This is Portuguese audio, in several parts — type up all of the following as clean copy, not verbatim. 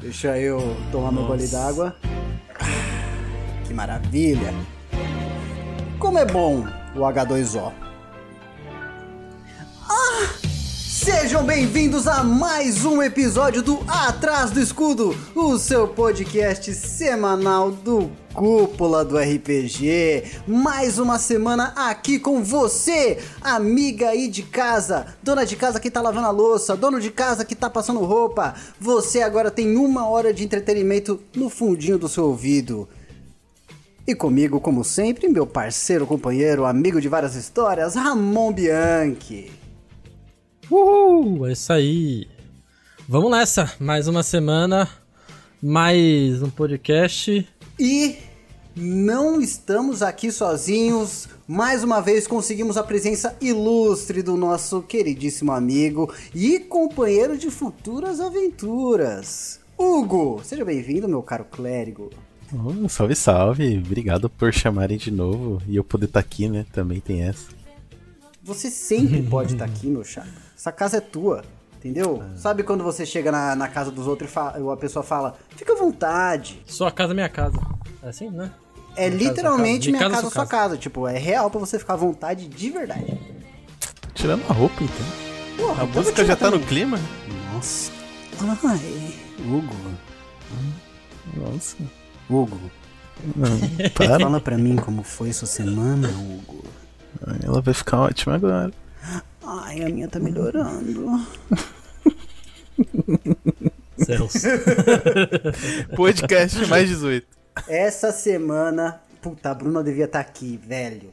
Deixa eu tomar meu gole d'água. Que maravilha! Como é bom o H2O. Ah! Sejam bem-vindos a mais um episódio do Atrás do Escudo, o seu podcast semanal do Cúpula do RPG. Mais uma semana aqui com você, amiga aí de casa, dona de casa que tá lavando a louça, dono de casa que tá passando roupa. Você agora tem uma hora de entretenimento no fundinho do seu ouvido. E comigo, como sempre, meu parceiro, companheiro, amigo de várias histórias, Ramon Bianchi. Uhul, é isso aí. Vamos nessa, mais uma semana, mais um podcast. E não estamos aqui sozinhos, mais uma vez conseguimos a presença ilustre do nosso queridíssimo amigo e companheiro de futuras aventuras, Hugo. Seja bem-vindo, meu caro clérigo. Salve, salve. Obrigado por chamarem de novo e eu poder estar aqui, né? Também tem essa. Você sempre pode estar aqui, meu chapa. Essa casa é tua, entendeu? Sabe quando você chega na casa dos outros e a pessoa fala, fica à vontade. Sua casa, minha casa. É assim, né? É minha literalmente casa, minha casa, sua casa. Tipo, é real pra você ficar à vontade de verdade. Tirando a roupa, então. Porra, a música já tá também no clima. Nossa. Ai, Hugo. Nossa. Hugo, fala pra mim como foi sua semana, Hugo. Ela vai ficar ótima agora. Ai, a minha tá melhorando. Céus. Podcast mais 18. Essa semana, puta, a Bruna devia estar aqui, velho.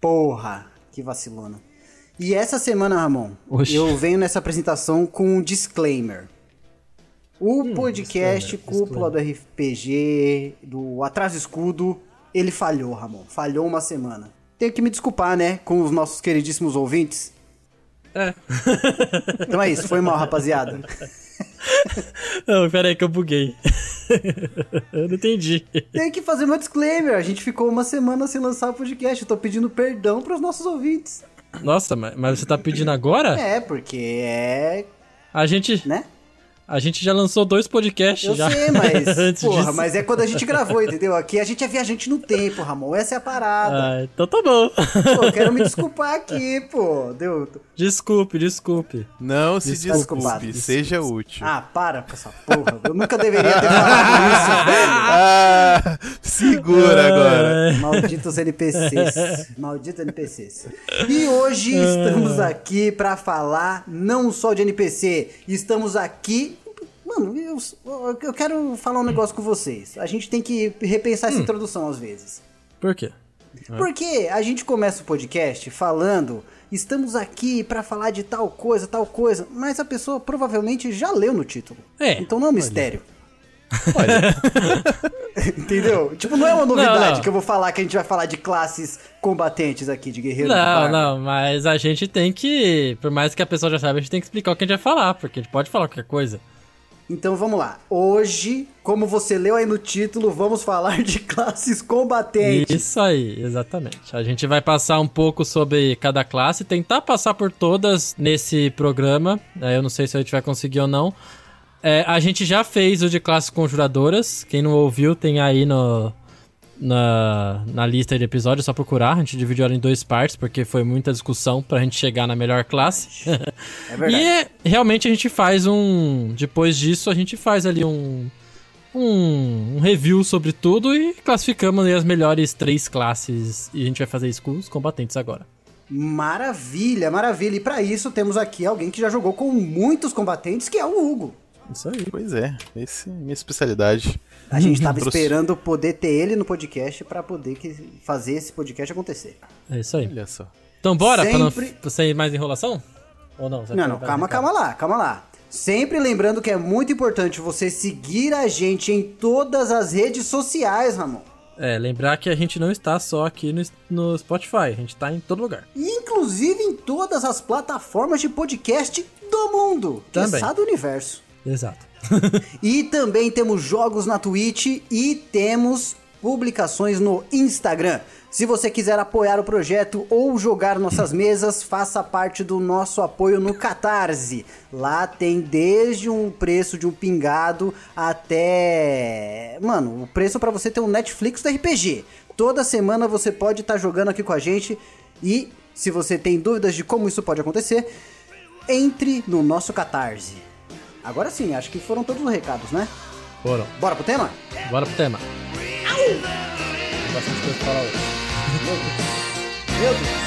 Porra, que vacilona. E essa semana, Ramon, oxi, eu venho nessa apresentação com um disclaimer. O podcast Cúpula do RPG, do Atrás do Escudo, ele falhou, Ramon. Falhou uma semana. Tenho que me desculpar, né, com os nossos queridíssimos ouvintes. É. Então é isso, foi mal, rapaziada. Não, peraí que eu buguei. Eu não entendi. Tem que fazer meu disclaimer. A gente ficou uma semana sem lançar o podcast. Eu tô pedindo perdão pros nossos ouvintes. Nossa, mas você tá pedindo agora? É, porque é... A gente... Né? A gente já lançou 2 podcasts já. Eu sei, mas... porra, disso. Mas é quando a gente gravou, entendeu? Aqui a gente é viajante no tempo, Ramon. Essa é a parada. Ah, então tá bom. Pô, quero me desculpar aqui, pô. Deu... Desculpe. Não se desculpe, seja útil. Ah, para com essa porra. Eu nunca deveria ter falado isso, velho. Ah, segura agora. Malditos NPCs. E hoje estamos aqui pra falar não só de NPC. Estamos aqui... Mano, eu quero falar um negócio com vocês. A gente tem que repensar essa introdução às vezes. Por quê? Porque a gente começa o podcast falando, estamos aqui pra falar de tal coisa, mas a pessoa provavelmente já leu no título. É. Então não é um mistério. Olha. Entendeu? Tipo, não é uma novidade não. Que eu vou falar que a gente vai falar de classes combatentes aqui, de guerreiros. Não, mas a gente tem que, por mais que a pessoa já saiba, a gente tem que explicar o que a gente vai falar, porque a gente pode falar qualquer coisa. Então vamos lá, hoje, como você leu aí no título, vamos falar de classes combatentes. Isso aí, exatamente. A gente vai passar um pouco sobre cada classe, tentar passar por todas nesse programa, eu não sei se a gente vai conseguir ou não. É, a gente já fez o de classes conjuradoras, quem não ouviu tem aí na lista de episódios, é só procurar, a gente dividiu ela em 2 partes, porque foi muita discussão pra gente chegar na melhor classe. É verdade. E realmente a gente faz depois disso a gente faz ali um review sobre tudo e classificamos as melhores 3 classes e a gente vai fazer isso com os combatentes agora. Maravilha, e pra isso temos aqui alguém que já jogou com muitos combatentes, que é o Hugo. Isso aí, pois é. Essa é a minha especialidade. A gente tava esperando poder ter ele no podcast pra poder fazer esse podcast acontecer. É isso aí. Olha só. Então bora, pra não sair mais enrolação? Ou não? Não, calma lá. Sempre lembrando que é muito importante você seguir a gente em todas as redes sociais, Ramon. É, lembrar que a gente não está só aqui no Spotify, a gente tá em todo lugar. Inclusive em todas as plataformas de podcast do mundo. Também. Sado Universo. Exato. E também temos jogos na Twitch e temos publicações no Instagram. Se você quiser apoiar o projeto ou jogar nossas mesas, faça parte do nosso apoio no Catarse. Lá tem desde um preço de um pingado até... Mano, o preço pra você ter um Netflix do RPG. Toda semana você pode estar jogando aqui com a gente. E se você tem dúvidas de como isso pode acontecer, entre no nosso Catarse. Agora sim, acho que foram todos os recados, né? Foram. Bora pro tema? Bora pro tema. Tem bastante coisa pra falar hoje. Meu Deus.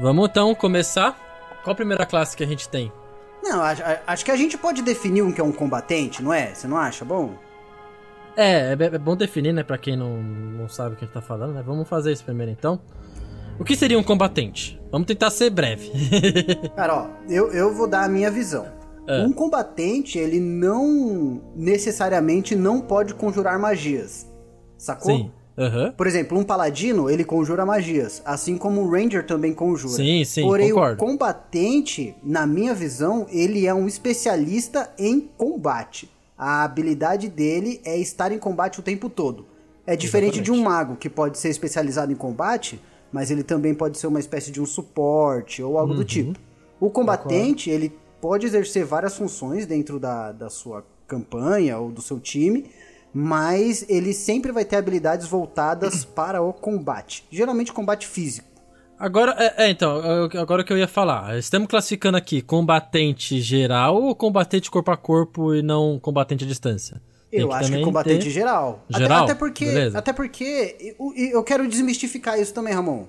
Vamos então começar. Qual a primeira classe que a gente tem? Não, acho que a gente pode definir um que é um combatente, não é? Você não acha bom? É bom definir, né? Pra quem não sabe o que a gente tá falando, né? Vamos fazer isso primeiro então. O que seria um combatente? Vamos tentar ser breve. Cara, ó, eu vou dar a minha visão. É. Um combatente, ele não necessariamente não pode conjurar magias, sacou? Sim. Uhum. Por exemplo, um paladino, ele conjura magias, assim como o ranger também conjura. Sim, porém, concordo. Porém, o combatente, na minha visão, ele é um especialista em combate. A habilidade dele é estar em combate o tempo todo. É diferente de um mago, que pode ser especializado em combate, mas ele também pode ser uma espécie de um suporte ou algo do tipo. O combatente, ele pode exercer várias funções dentro da sua campanha ou do seu time, mas ele sempre vai ter habilidades voltadas para o combate. Geralmente combate físico. Agora, agora que eu ia falar. Estamos classificando aqui combatente geral ou combatente corpo a corpo e não combatente à distância? Eu acho que combatente geral. Geral? Até porque eu quero desmistificar isso também, Ramon.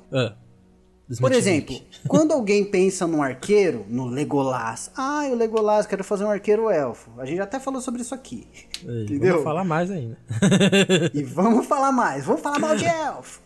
Por exemplo, quando alguém pensa num arqueiro, no Legolas. Ah, o Legolas, quero fazer um arqueiro elfo. A gente até falou sobre isso aqui. Entendeu? Vamos falar mais ainda. E vamos falar mais. Vamos falar mal de elfo.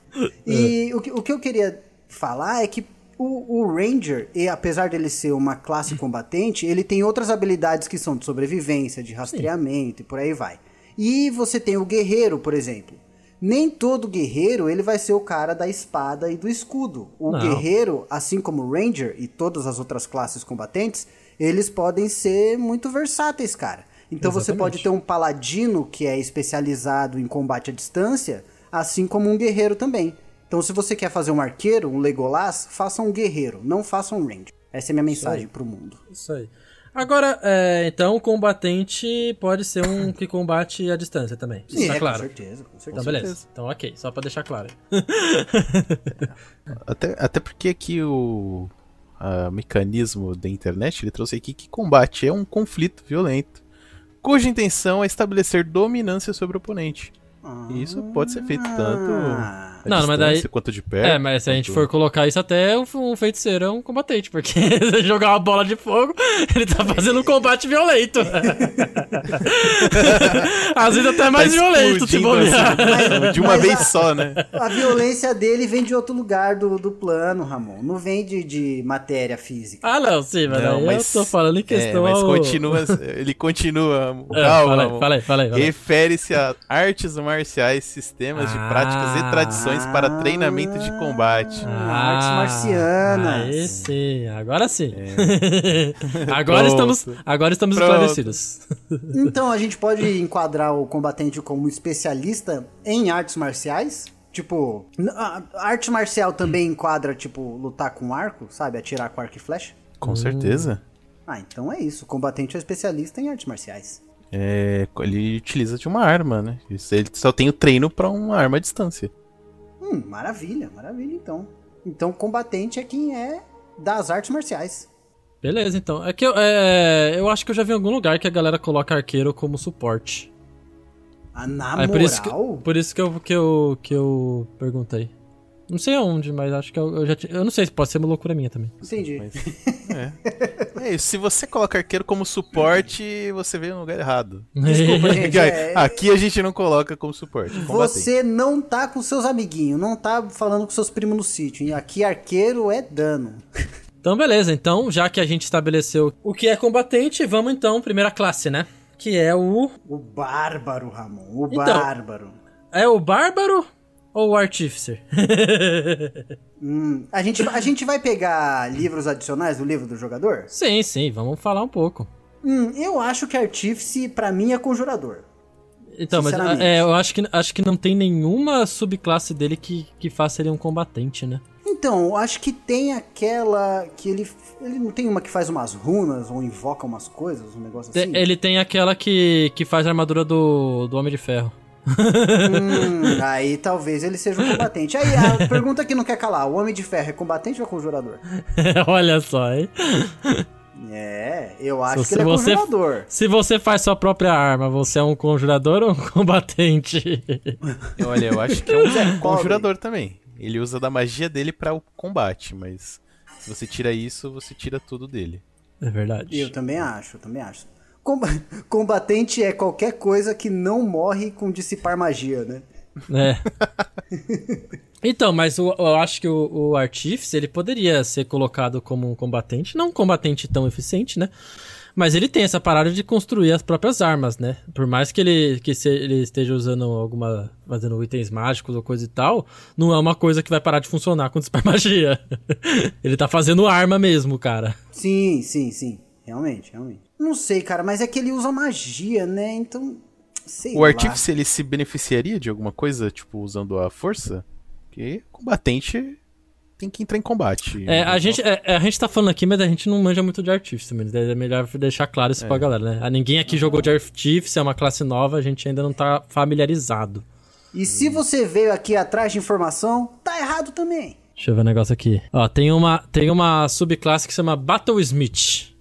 E o que eu queria falar é que o Ranger, e apesar dele ser uma classe combatente, ele tem outras habilidades que são de sobrevivência, de rastreamento e por aí vai. E você tem o guerreiro, por exemplo. Nem todo guerreiro, ele vai ser o cara da espada e do escudo. O guerreiro, assim como o Ranger e todas as outras classes combatentes, eles podem ser muito versáteis, cara. Então você pode ter um paladino que é especializado em combate à distância, assim como um guerreiro também. Então se você quer fazer um arqueiro, um Legolas, faça um guerreiro, não faça um Ranger. Essa é minha mensagem pro mundo. Isso aí. Agora, então, o combatente pode ser um que combate à distância também. Sim, tá claro. Com certeza. Então, beleza. Então, ok. Só pra deixar claro. Até porque aqui o mecanismo da internet, ele trouxe aqui que combate é um conflito violento, cuja intenção é estabelecer dominância sobre o oponente. E isso pode ser feito tanto distância quanto de perto. Mas se a gente for colocar isso, até um feiticeiro é um combatente, porque se ele jogar uma bola de fogo, ele tá fazendo um combate violento. Às vezes até mais violento, se bobear. De uma vez só, né? A violência dele vem de outro lugar do plano, Ramon. Não vem de matéria física. Ah, não, sim, mas eu tô falando em questão. Mas continua, ele continua. Ramon. Refere-se a artes marciais, sistemas de práticas e tradições para treinamento de combate. Artes marcianas. Aí sim, agora sim. Agora estamos esclarecidos. Então a gente pode enquadrar o combatente como especialista em artes marciais? Tipo, a arte marcial também enquadra, tipo, lutar com arco, sabe? Atirar com arco e flecha? Com certeza. Ah, então é isso. O combatente é especialista em artes marciais. Ele utiliza de uma arma, né? Ele só tem o treino pra uma arma à distância. Maravilha, então. Então, combatente é quem é das artes marciais. Beleza, então. É que eu acho que eu já vi em algum lugar que a galera coloca arqueiro como suporte. Ah, na moral? Por isso que eu perguntei. Não sei aonde, mas acho que eu já tinha... Eu não sei, pode ser uma loucura minha também. Entendi. Mas, é isso, se você coloca arqueiro como suporte, você veio no lugar errado. Desculpa, gente. Aqui a gente não coloca como suporte. Você não tá com seus amiguinhos, não tá falando com seus primos no sítio. E aqui arqueiro é dano. Então beleza, então já que a gente estabeleceu o que é combatente, vamos então, primeira classe, né? Que é o... O bárbaro, Ramon, o bárbaro. É o bárbaro... Ou o Artificer? A gente vai pegar livros adicionais do livro do jogador? Sim, vamos falar um pouco. Eu acho que Artífice, pra mim, é Conjurador. Então, mas eu acho que não tem nenhuma subclasse dele que faça ele um combatente, né? Então, eu acho que tem aquela que ele não tem uma que faz umas runas ou invoca umas coisas, um negócio assim? Ele tem aquela que faz a armadura do Homem de Ferro. Aí talvez ele seja um combatente. Aí a pergunta que não quer calar: o Homem de Ferro é combatente ou conjurador? Olha só, hein? Eu acho que ele é conjurador. Se você faz sua própria arma, você é um conjurador ou um combatente? Olha, eu acho que é um conjurador também. Ele usa da magia dele pra o combate, mas se você tira isso, você tira tudo dele. É verdade. Eu também acho, Combatente é qualquer coisa que não morre com dissipar magia, né? Então, mas eu acho que o Artífice, ele poderia ser colocado como um combatente. Não um combatente tão eficiente, né? Mas ele tem essa parada de construir as próprias armas, né? Por mais que ele esteja usando fazendo itens mágicos ou coisa e tal, não é uma coisa que vai parar de funcionar com dissipar magia. Ele tá fazendo arma mesmo, cara. Sim. Realmente. Não sei, cara, mas é que ele usa magia, né? Então, sei lá. O Artífice, ele se beneficiaria de alguma coisa, tipo, usando a força? Porque combatente tem que entrar em combate. A gente tá falando aqui, mas a gente não manja muito de Artífice, mas é melhor deixar claro isso pra galera, né? Ninguém aqui jogou de Artífice, é uma classe nova, a gente ainda não tá familiarizado. E se você veio aqui atrás de informação, tá errado também. Deixa eu ver um negócio aqui. Ó, tem uma subclasse que se chama Battlesmith.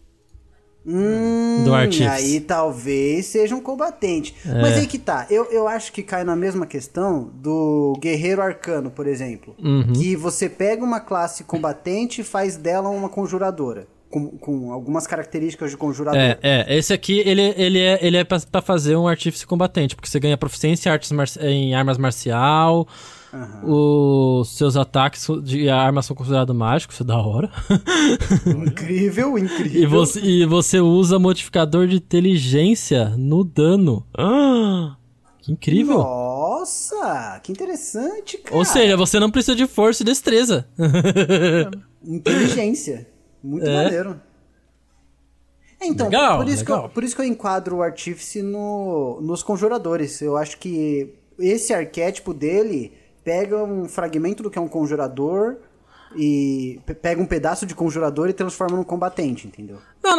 Do Artífice. Aí talvez seja um combatente. Mas aí que tá, eu acho que cai na mesma questão do Guerreiro Arcano, por exemplo. Que você pega uma classe combatente e faz dela uma conjuradora, com algumas características de conjurador. Esse aqui ele é pra fazer um Artífice combatente, porque você ganha proficiência em armas marcial. Os seus ataques de arma são considerados mágicos, isso é da hora. Incrível. E você usa modificador de inteligência no dano. Que incrível. Nossa, que interessante, cara. Ou seja, você não precisa de força e destreza. Inteligência. Muito maneiro. Então, legal, por isso que eu enquadro o Artífice nos conjuradores. Eu acho que esse arquétipo dele... Pega um fragmento do que é um conjurador e pega um pedaço de conjurador e transforma num combatente, entendeu? Não.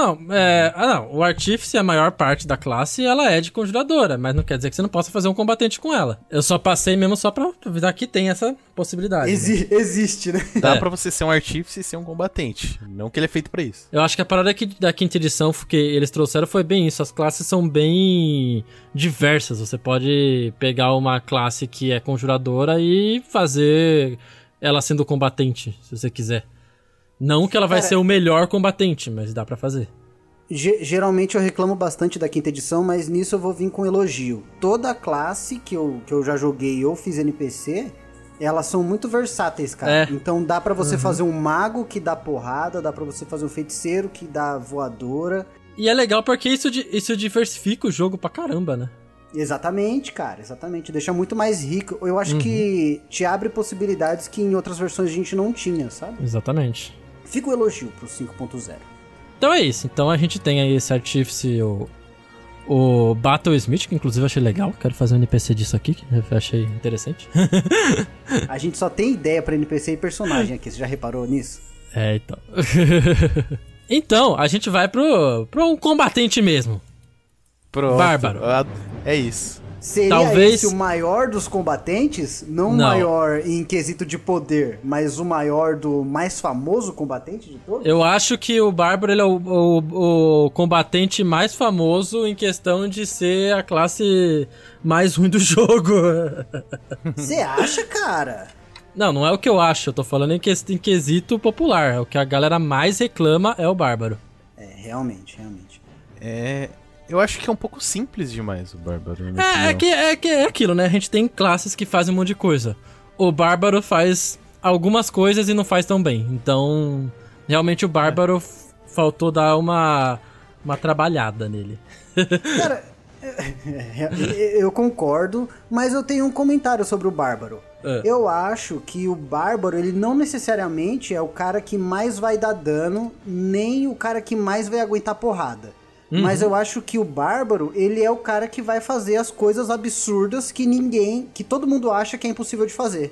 O Artífice, a maior parte da classe, ela é de conjuradora, mas não quer dizer que você não possa fazer um combatente com ela. Eu só passei mesmo só pra avisar que tem essa possibilidade. Existe, né? Dá pra você ser um Artífice e ser um combatente. Não que ele é feito pra isso. Eu acho que a parada da quinta edição que eles trouxeram foi bem isso. As classes são bem diversas. Você pode pegar uma classe que é conjuradora e fazer... ela sendo combatente, se você quiser. Não que ela vai ser o melhor combatente, mas dá pra fazer. Geralmente eu reclamo bastante da quinta edição, mas nisso eu vou vir com elogio. Toda a classe que eu já joguei ou fiz NPC, elas são muito versáteis, cara. Então dá pra você fazer um mago que dá porrada, dá pra você fazer um feiticeiro que dá voadora. E é legal porque isso diversifica o jogo pra caramba, né? Exatamente, cara, exatamente. Deixa muito mais rico. Eu acho que te abre possibilidades que em outras versões a gente não tinha, sabe? Exatamente. Fica o elogio pro 5.0. Então é isso. Então a gente tem aí esse Artífice, o Battlesmith, que inclusive eu achei legal. Quero fazer um NPC disso aqui, que eu achei interessante. A gente só tem ideia pra NPC e personagem aqui, você já reparou nisso? Então. Então, a gente vai pro um combatente mesmo. Pronto. Bárbaro. É isso. Seria talvez... esse o maior dos combatentes? Não o maior em quesito de poder, mas o maior do mais famoso combatente de todos? Eu acho que o Bárbaro ele é o combatente mais famoso em questão de ser a classe mais ruim do jogo. Você acha, cara? Não, não é o que eu acho. Eu tô falando em quesito popular. O que a galera mais reclama é o bárbaro. É, realmente. É... Eu acho que é um pouco simples demais o bárbaro. É aquilo, né? A gente tem classes que fazem um monte de coisa. O bárbaro faz algumas coisas e não faz tão bem. Então, realmente o bárbaro faltou dar uma trabalhada nele. Cara, eu concordo, mas eu tenho um comentário sobre o bárbaro. Eu acho que o bárbaro, ele não necessariamente é o cara que mais vai dar dano, nem o cara que mais vai aguentar porrada. Mas eu acho que o bárbaro, ele é o cara que vai fazer as coisas absurdas que ninguém... Que todo mundo acha que é impossível de fazer.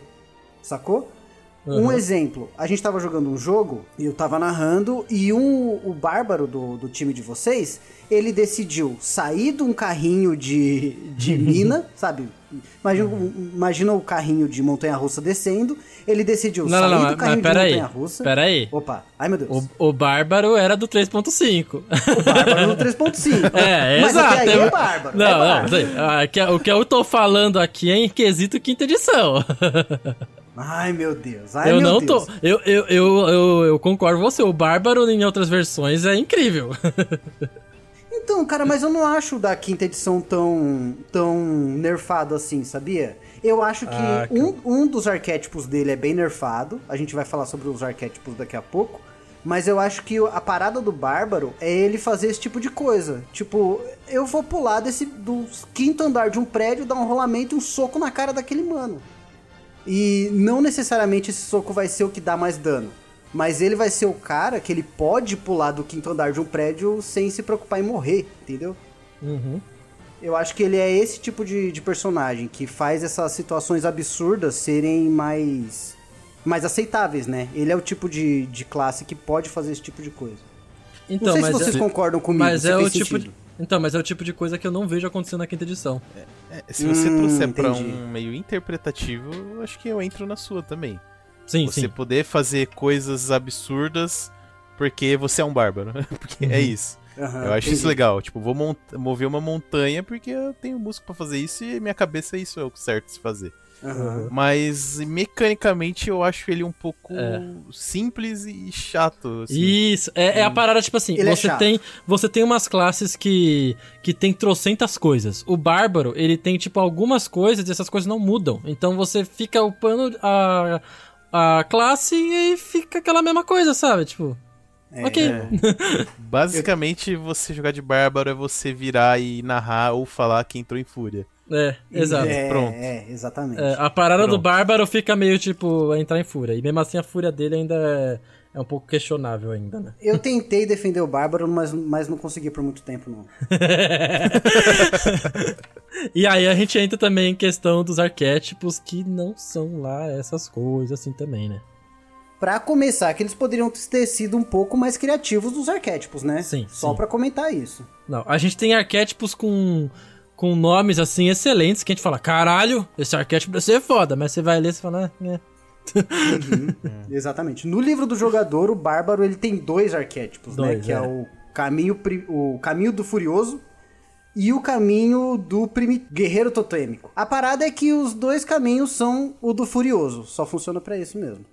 Sacou? Uhum. Um exemplo. A gente tava jogando um jogo, e eu tava narrando, e o bárbaro do time de vocês, ele decidiu sair de um carrinho de mina, sabe? Imagina o carrinho de montanha-russa descendo. Ele decidiu sair do carrinho de montanha-russa. Peraí. Opa, ai meu Deus. O bárbaro era do 3.5. O bárbaro era do 3.5. Mas exato. Até aí é o bárbaro. O que eu tô falando aqui é em quesito quinta edição. Ai meu Deus. Ai, eu meu não Deus. Tô. Eu concordo com você. O bárbaro em outras versões é incrível. Então, cara, mas eu não acho o da quinta edição tão nerfado assim, sabia? Eu acho que um dos arquétipos dele é bem nerfado. A gente vai falar sobre os arquétipos daqui a pouco. Mas eu acho que a parada do bárbaro é ele fazer esse tipo de coisa. Tipo, eu vou pular do quinto andar de um prédio, dar um rolamento e um soco na cara daquele mano. E não necessariamente esse soco vai ser o que dá mais dano. Mas ele vai ser o cara que ele pode pular do quinto andar de um prédio sem se preocupar em morrer, entendeu? Uhum. Eu acho que ele é esse tipo de personagem que faz essas situações absurdas serem mais aceitáveis, né? Ele é o tipo de classe que pode fazer esse tipo de coisa. Então, não sei se vocês concordam comigo, mas é o tipo de... Então, mas é o tipo de coisa que eu não vejo acontecendo na quinta edição. Se você trouxer pra um meio interpretativo, eu acho que eu entro na sua também. Sim, você poder fazer coisas absurdas porque você é um bárbaro. Porque é isso. Uhum, eu acho isso legal. Tipo, vou mover uma montanha porque eu tenho músculo pra fazer isso e minha cabeça é isso, é o certo de se fazer. Uhum. Mas mecanicamente eu acho ele um pouco simples e chato. Assim. Isso, é a parada, tipo assim, você tem umas classes que tem trocentas coisas. O bárbaro, ele tem, tipo, algumas coisas e essas coisas não mudam. Então você fica upando a classe e fica aquela mesma coisa, sabe? Tipo... Basicamente, você jogar de bárbaro é você virar e narrar ou falar que entrou em fúria. É, exato. Pronto. Exatamente. A parada do bárbaro fica meio tipo entrar em fúria. E mesmo assim a fúria dele ainda é um pouco questionável ainda, né? Eu tentei defender o bárbaro, mas não consegui por muito tempo, não. E aí a gente entra também em questão dos arquétipos que não são lá essas coisas assim também, né? Pra começar, que eles poderiam ter sido um pouco mais criativos dos arquétipos, né? Sim. Só pra comentar isso. Não, a gente tem arquétipos com nomes, assim, excelentes, que a gente fala, caralho, esse arquétipo deve ser foda, mas você vai ler e fala, né? Exatamente. No livro do jogador, o bárbaro, ele tem dois arquétipos, né? Que é o caminho do furioso e o caminho do guerreiro totêmico. A parada é que os dois caminhos são o do furioso, só funciona pra isso mesmo.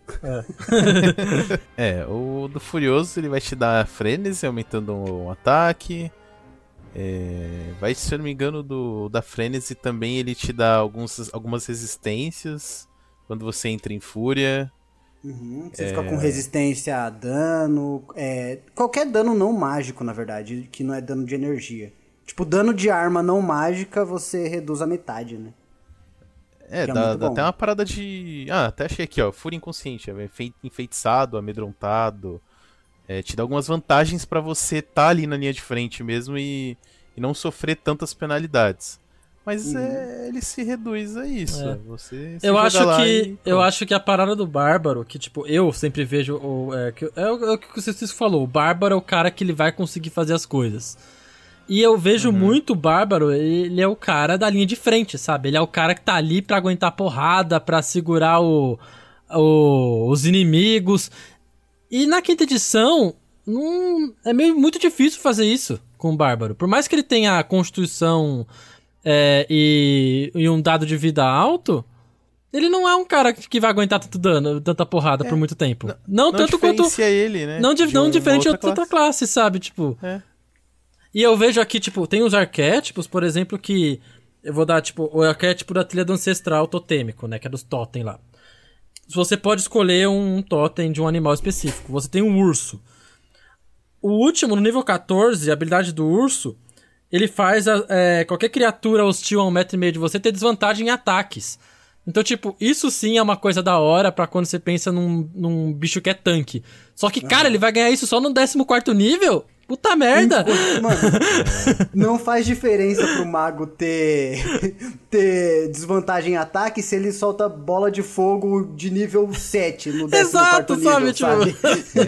O do furioso, ele vai te dar frenesi, aumentando um ataque... se eu não me engano, da frenesi também ele te dá algumas resistências quando você entra em fúria. Uhum, você fica com resistência a dano, qualquer dano não mágico, na verdade, que não é dano de energia. Tipo, dano de arma não mágica você reduz a metade, né? Dá até uma parada de... até achei aqui, fúria inconsciente, enfeitiçado, amedrontado... te dá algumas vantagens pra você tá ali na linha de frente mesmo e não sofrer tantas penalidades. Mas ele se reduz a isso. Você se eu acho lá que eu acho que a parada do bárbaro, que tipo, eu sempre vejo... o que o Cícero falou, o bárbaro é o cara que ele vai conseguir fazer as coisas. E eu vejo muito o bárbaro, ele é o cara da linha de frente, sabe? Ele é o cara que tá ali pra aguentar porrada, pra segurar os inimigos... E na quinta edição, é meio muito difícil fazer isso com o bárbaro. Por mais que ele tenha a constituição e um dado de vida alto, Ele não é um cara que vai aguentar tanto dano, tanta porrada por muito tempo. Não tanto quanto... ele, né? Não diferente de outra classe, sabe? Tipo... É. E eu vejo aqui, tipo, tem uns arquétipos, por exemplo, que... Eu vou dar, tipo, o arquétipo da trilha do ancestral totêmico, né? Que é dos totem lá. Você pode escolher um totem de um animal específico. Você tem um urso. O último, no nível 14, a habilidade do urso... Ele faz qualquer criatura hostil a 1,5 metro de você ter desvantagem em ataques. Então, tipo, isso sim é uma coisa da hora pra quando você pensa num bicho que é tanque. Só que, cara, ele vai ganhar isso só no 14º nível? Puta merda! Mano, não faz diferença pro mago ter desvantagem em ataque se ele solta bola de fogo de nível 7 no 14º nível, sabe?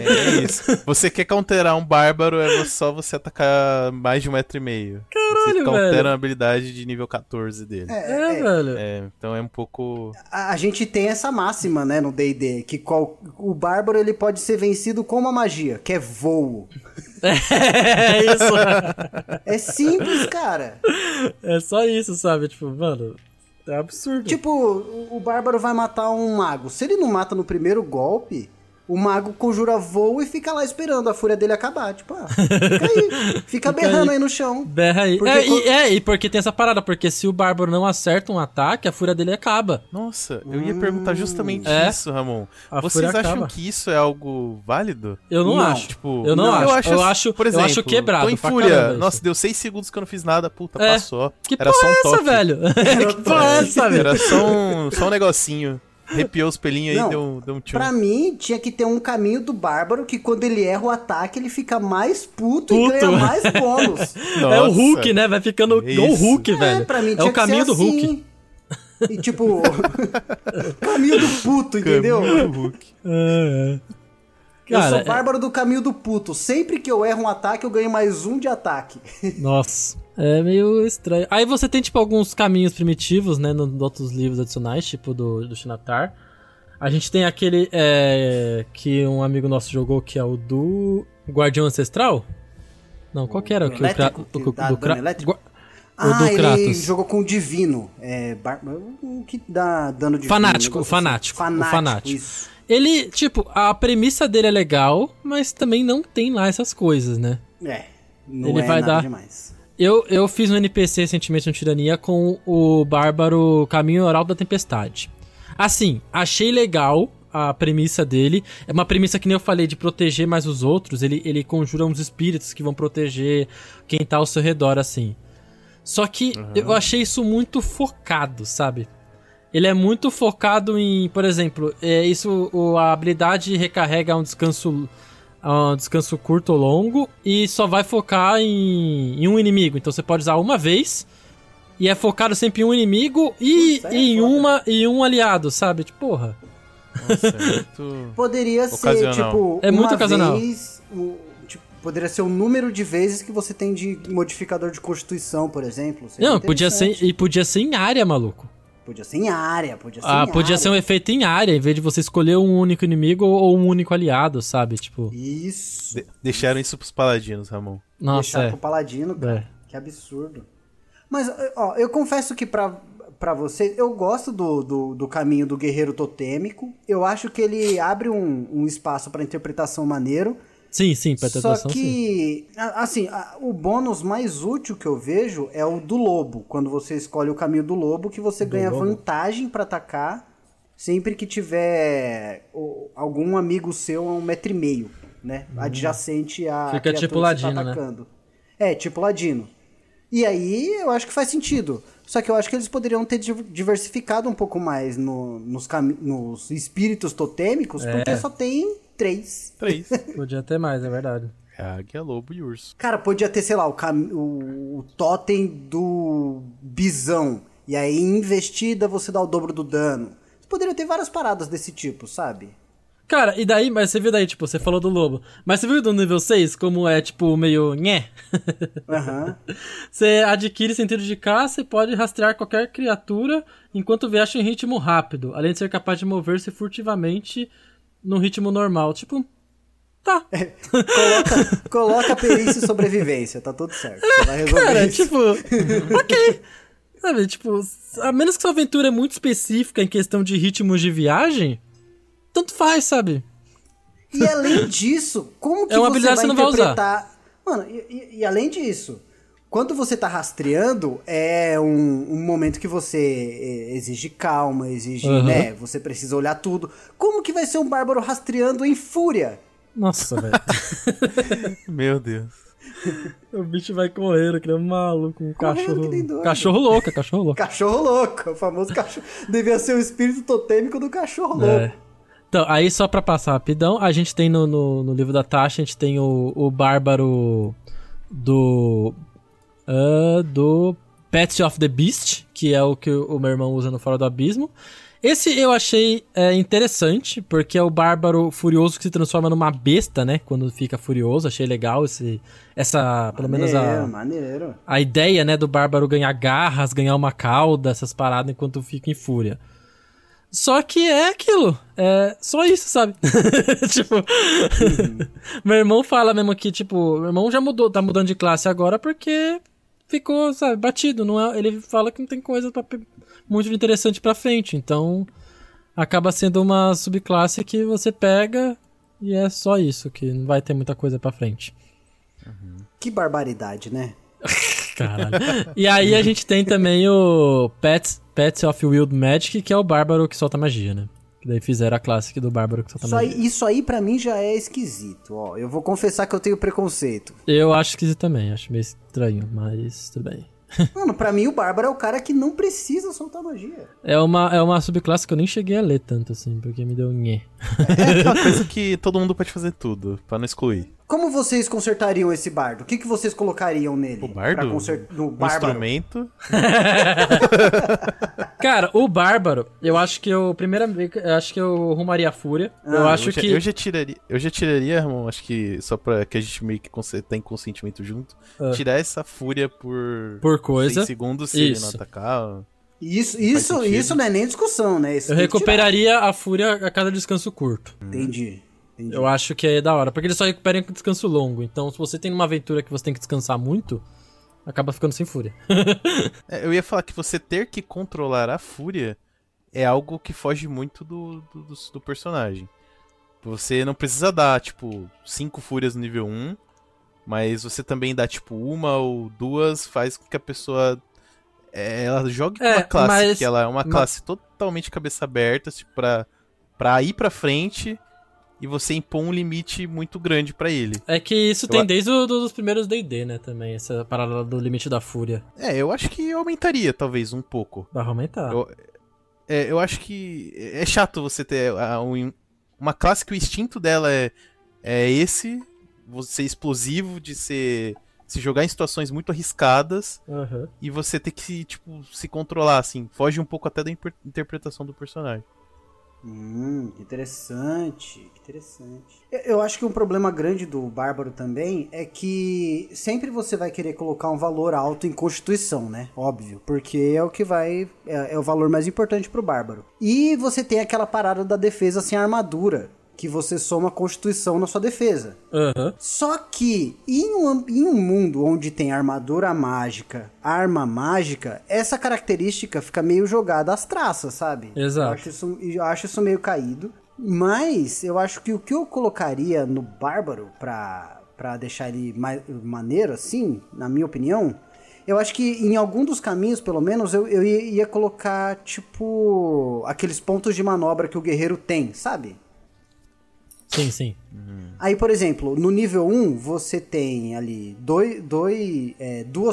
É isso. Você quer counterar um bárbaro, é só você atacar mais de 1,5 metro. Caralho, você countera velho. A habilidade de nível 14 dele. Velho. É, então é um pouco... A gente tem essa máxima, né, no D&D, que o bárbaro ele pode ser vencido com uma magia, que é voo. É isso. É simples, cara. É só isso, sabe? Tipo, mano, é absurdo. Tipo, o bárbaro vai matar um mago. Se ele não mata no primeiro golpe, o mago conjura voo e fica lá esperando a fúria dele acabar. Tipo, fica aí. Fica berrando aí no chão. Berra aí. Porque e porque tem essa parada, porque se o bárbaro não acerta um ataque, a fúria dele acaba. Nossa, eu ia perguntar justamente isso, Ramon. Vocês acham que isso é algo válido? Eu não acho. Tipo, eu não acho. Por exemplo, eu acho quebrado. Tô em fúria. Nossa, deu 6 segundos que eu não fiz nada. Puta, passou. Que porra é essa, velho? Que porra é essa, velho? Era só um negocinho. Arrepiou os pelinhos aí e deu um tiro. Pra mim, tinha que ter um caminho do bárbaro que quando ele erra o ataque, ele fica mais puto. E ganha mais bônus. É o Hulk, né? Vai ficando o Hulk, velho. Pra mim, tinha o caminho do assim. Hulk. E tipo... caminho do puto, entendeu? Caminho do Hulk. Cara, eu sou bárbaro do caminho do puto. Sempre que eu erro um ataque, eu ganho mais 1 de ataque. Nossa, é meio estranho. Aí você tem, tipo, alguns caminhos primitivos, né, nos outros livros adicionais, tipo do Xanathar. A gente tem aquele que um amigo nosso jogou, que é o do Guardião Ancestral? Não, qual que era? O do Kratos. Ele jogou com o Divino. O que dá dano divino? Fanático. Isso. Ele, tipo, a premissa dele é legal, mas também não tem lá essas coisas, né? Não é nada demais. Eu fiz um NPC recentemente no Tirania com o bárbaro Caminho Oral da Tempestade. Assim, achei legal a premissa dele. É uma premissa que nem eu falei, de proteger mais os outros. Ele conjura uns espíritos que vão proteger quem tá ao seu redor, assim. Só que eu achei isso muito focado, sabe? Ele é muito focado em, por exemplo, a habilidade recarrega um descanso curto ou longo e só vai focar em um inimigo. Então você pode usar uma vez e é focado sempre em um inimigo e em um aliado, sabe? Tipo, porra. Nossa, é muito poderia ser, tipo, é muito ocasional. Poderia ser o número de vezes que você tem de modificador de constituição, por exemplo. Não, podia ser em área, maluco. Podia ser um efeito em área, em vez de você escolher um único inimigo ou um único aliado, sabe? Tipo... Isso. Deixaram isso pros paladinos, Ramon. Nossa, deixaram pro paladino, cara. Que absurdo. Mas, ó, eu confesso que pra você, eu gosto do caminho do guerreiro totêmico. Eu acho que ele abre um espaço pra interpretação maneiro. Sim, pra interpretação, só que, assim, o bônus mais útil que eu vejo é o do lobo. Quando você escolhe o caminho do lobo, que você ganha vantagem pra atacar sempre que tiver algum amigo seu a 1,5 metro, né? Adjacente a fica tipo ladino, que tá atacando. Né? É, tipo ladino. E aí, eu acho que faz sentido. Só que eu acho que eles poderiam ter diversificado um pouco mais nos espíritos totêmicos, porque só tem... 3. Podia ter mais, é verdade. Águia, lobo e urso. Cara, podia ter, sei lá, o totem do bisão. E aí, investida, você dá o dobro do dano. Poderia ter várias paradas desse tipo, sabe? Cara, e daí, mas você viu daí, tipo, você falou do lobo. Mas você viu do nível 6, como é, tipo, meio nhé? Você adquire sentido de caça e pode rastrear qualquer criatura enquanto viaja em ritmo rápido. Além de ser capaz de mover-se furtivamente... num ritmo normal, tipo... Tá. Coloca perícia e sobrevivência, tá tudo certo. Você vai resolver, cara, isso. Tipo... ok. Sabe, tipo, a menos que sua aventura é muito específica em questão de ritmos de viagem, tanto faz, sabe? E além disso, como que você vai interpretar... Mano, e além disso, quando você tá rastreando, é um momento que você exige calma, exige, né, você precisa olhar tudo. Como que vai ser um bárbaro rastreando em fúria? Nossa, velho. Meu Deus. O bicho vai correr, que é maluco, um cachorro. Cachorro louco, cachorro louco. Cachorro louco, o famoso cachorro. Devia ser o espírito totêmico do cachorro louco. Então, aí só pra passar rapidão, a gente tem no livro da Tasha, a gente tem o bárbaro do Path of the Beast, que é o que o meu irmão usa no Fora do Abismo. Esse eu achei interessante, porque é o bárbaro furioso que se transforma numa besta, né? Quando fica furioso, achei legal essa, pelo menos a ideia, né, do bárbaro ganhar garras, ganhar uma cauda, essas paradas enquanto fica em fúria. Só que é aquilo, é só isso, sabe? Tipo, meu irmão fala mesmo que, tipo, meu irmão já mudou, tá mudando de classe agora porque ficou, sabe, batido. Não é, ele fala que não tem coisa muito interessante pra frente, então acaba sendo uma subclasse que você pega e é só isso, que não vai ter muita coisa pra frente. Que barbaridade, né? Caralho. E aí a gente tem também o Path of Wild Magic, que é o bárbaro que solta magia, né? Que daí fizeram a classe do bárbaro que solta magia. Isso aí pra mim já é esquisito, ó. Eu vou confessar que eu tenho preconceito. Eu acho esquisito também, acho meio estranho, mas tudo bem. Mano, pra mim o bárbaro é o cara que não precisa soltar magia. É uma subclasse que eu nem cheguei a ler tanto assim, porque me deu nhê. É aquela coisa que todo mundo pode fazer tudo, pra não excluir. Como vocês consertariam esse bardo? O que vocês colocariam nele? O bardo? No bárbaro? Instrumento? Cara, o bárbaro, eu acho que eu arrumaria a fúria. Eu já tiraria, irmão, acho que só pra que a gente meio que tenha consentimento junto. Tirar essa fúria por coisa. 6 segundos se não atacar. Isso não é nem discussão, né? Isso eu recuperaria a fúria a cada descanso curto. Entendi. Eu acho que é da hora, porque eles só recuperam com descanso longo. Então, se você tem uma aventura que você tem que descansar muito, acaba ficando sem fúria. Eu ia falar que você ter que controlar a fúria é algo que foge muito do personagem. Você não precisa dar, tipo, 5 fúrias no nível 1, mas você também dá, tipo, 1 ou 2, faz com que a pessoa... ela jogue com uma classe, que ela é uma classe totalmente cabeça aberta, tipo, pra ir pra frente... E você impõe um limite muito grande pra ele. É que isso tem desde os primeiros D&D, né, também. Essa parada do limite da fúria. Eu acho que aumentaria, talvez, um pouco. Vai aumentar. Eu acho que é chato você ter uma classe que o instinto dela é esse. Você explosivo, de se jogar em situações muito arriscadas. E você ter que, tipo, se controlar, assim. Foge um pouco até da interpretação do personagem. Interessante. Eu acho que um problema grande do bárbaro também é que sempre você vai querer colocar um valor alto em constituição, né? Óbvio, porque é o que vai... É o valor mais importante pro bárbaro. E você tem aquela parada da defesa sem armadura, que você soma a constituição na sua defesa. Só que em um mundo onde tem armadura mágica, arma mágica, essa característica fica meio jogada às traças, sabe? Exato. Eu acho isso meio caído. Mas eu acho que o que eu colocaria no bárbaro pra deixar ele maneiro assim, na minha opinião, eu acho que em algum dos caminhos, pelo menos, eu ia colocar, tipo, aqueles pontos de manobra que o guerreiro tem, sabe? Sim. Aí, por exemplo, no nível 1, você tem ali 2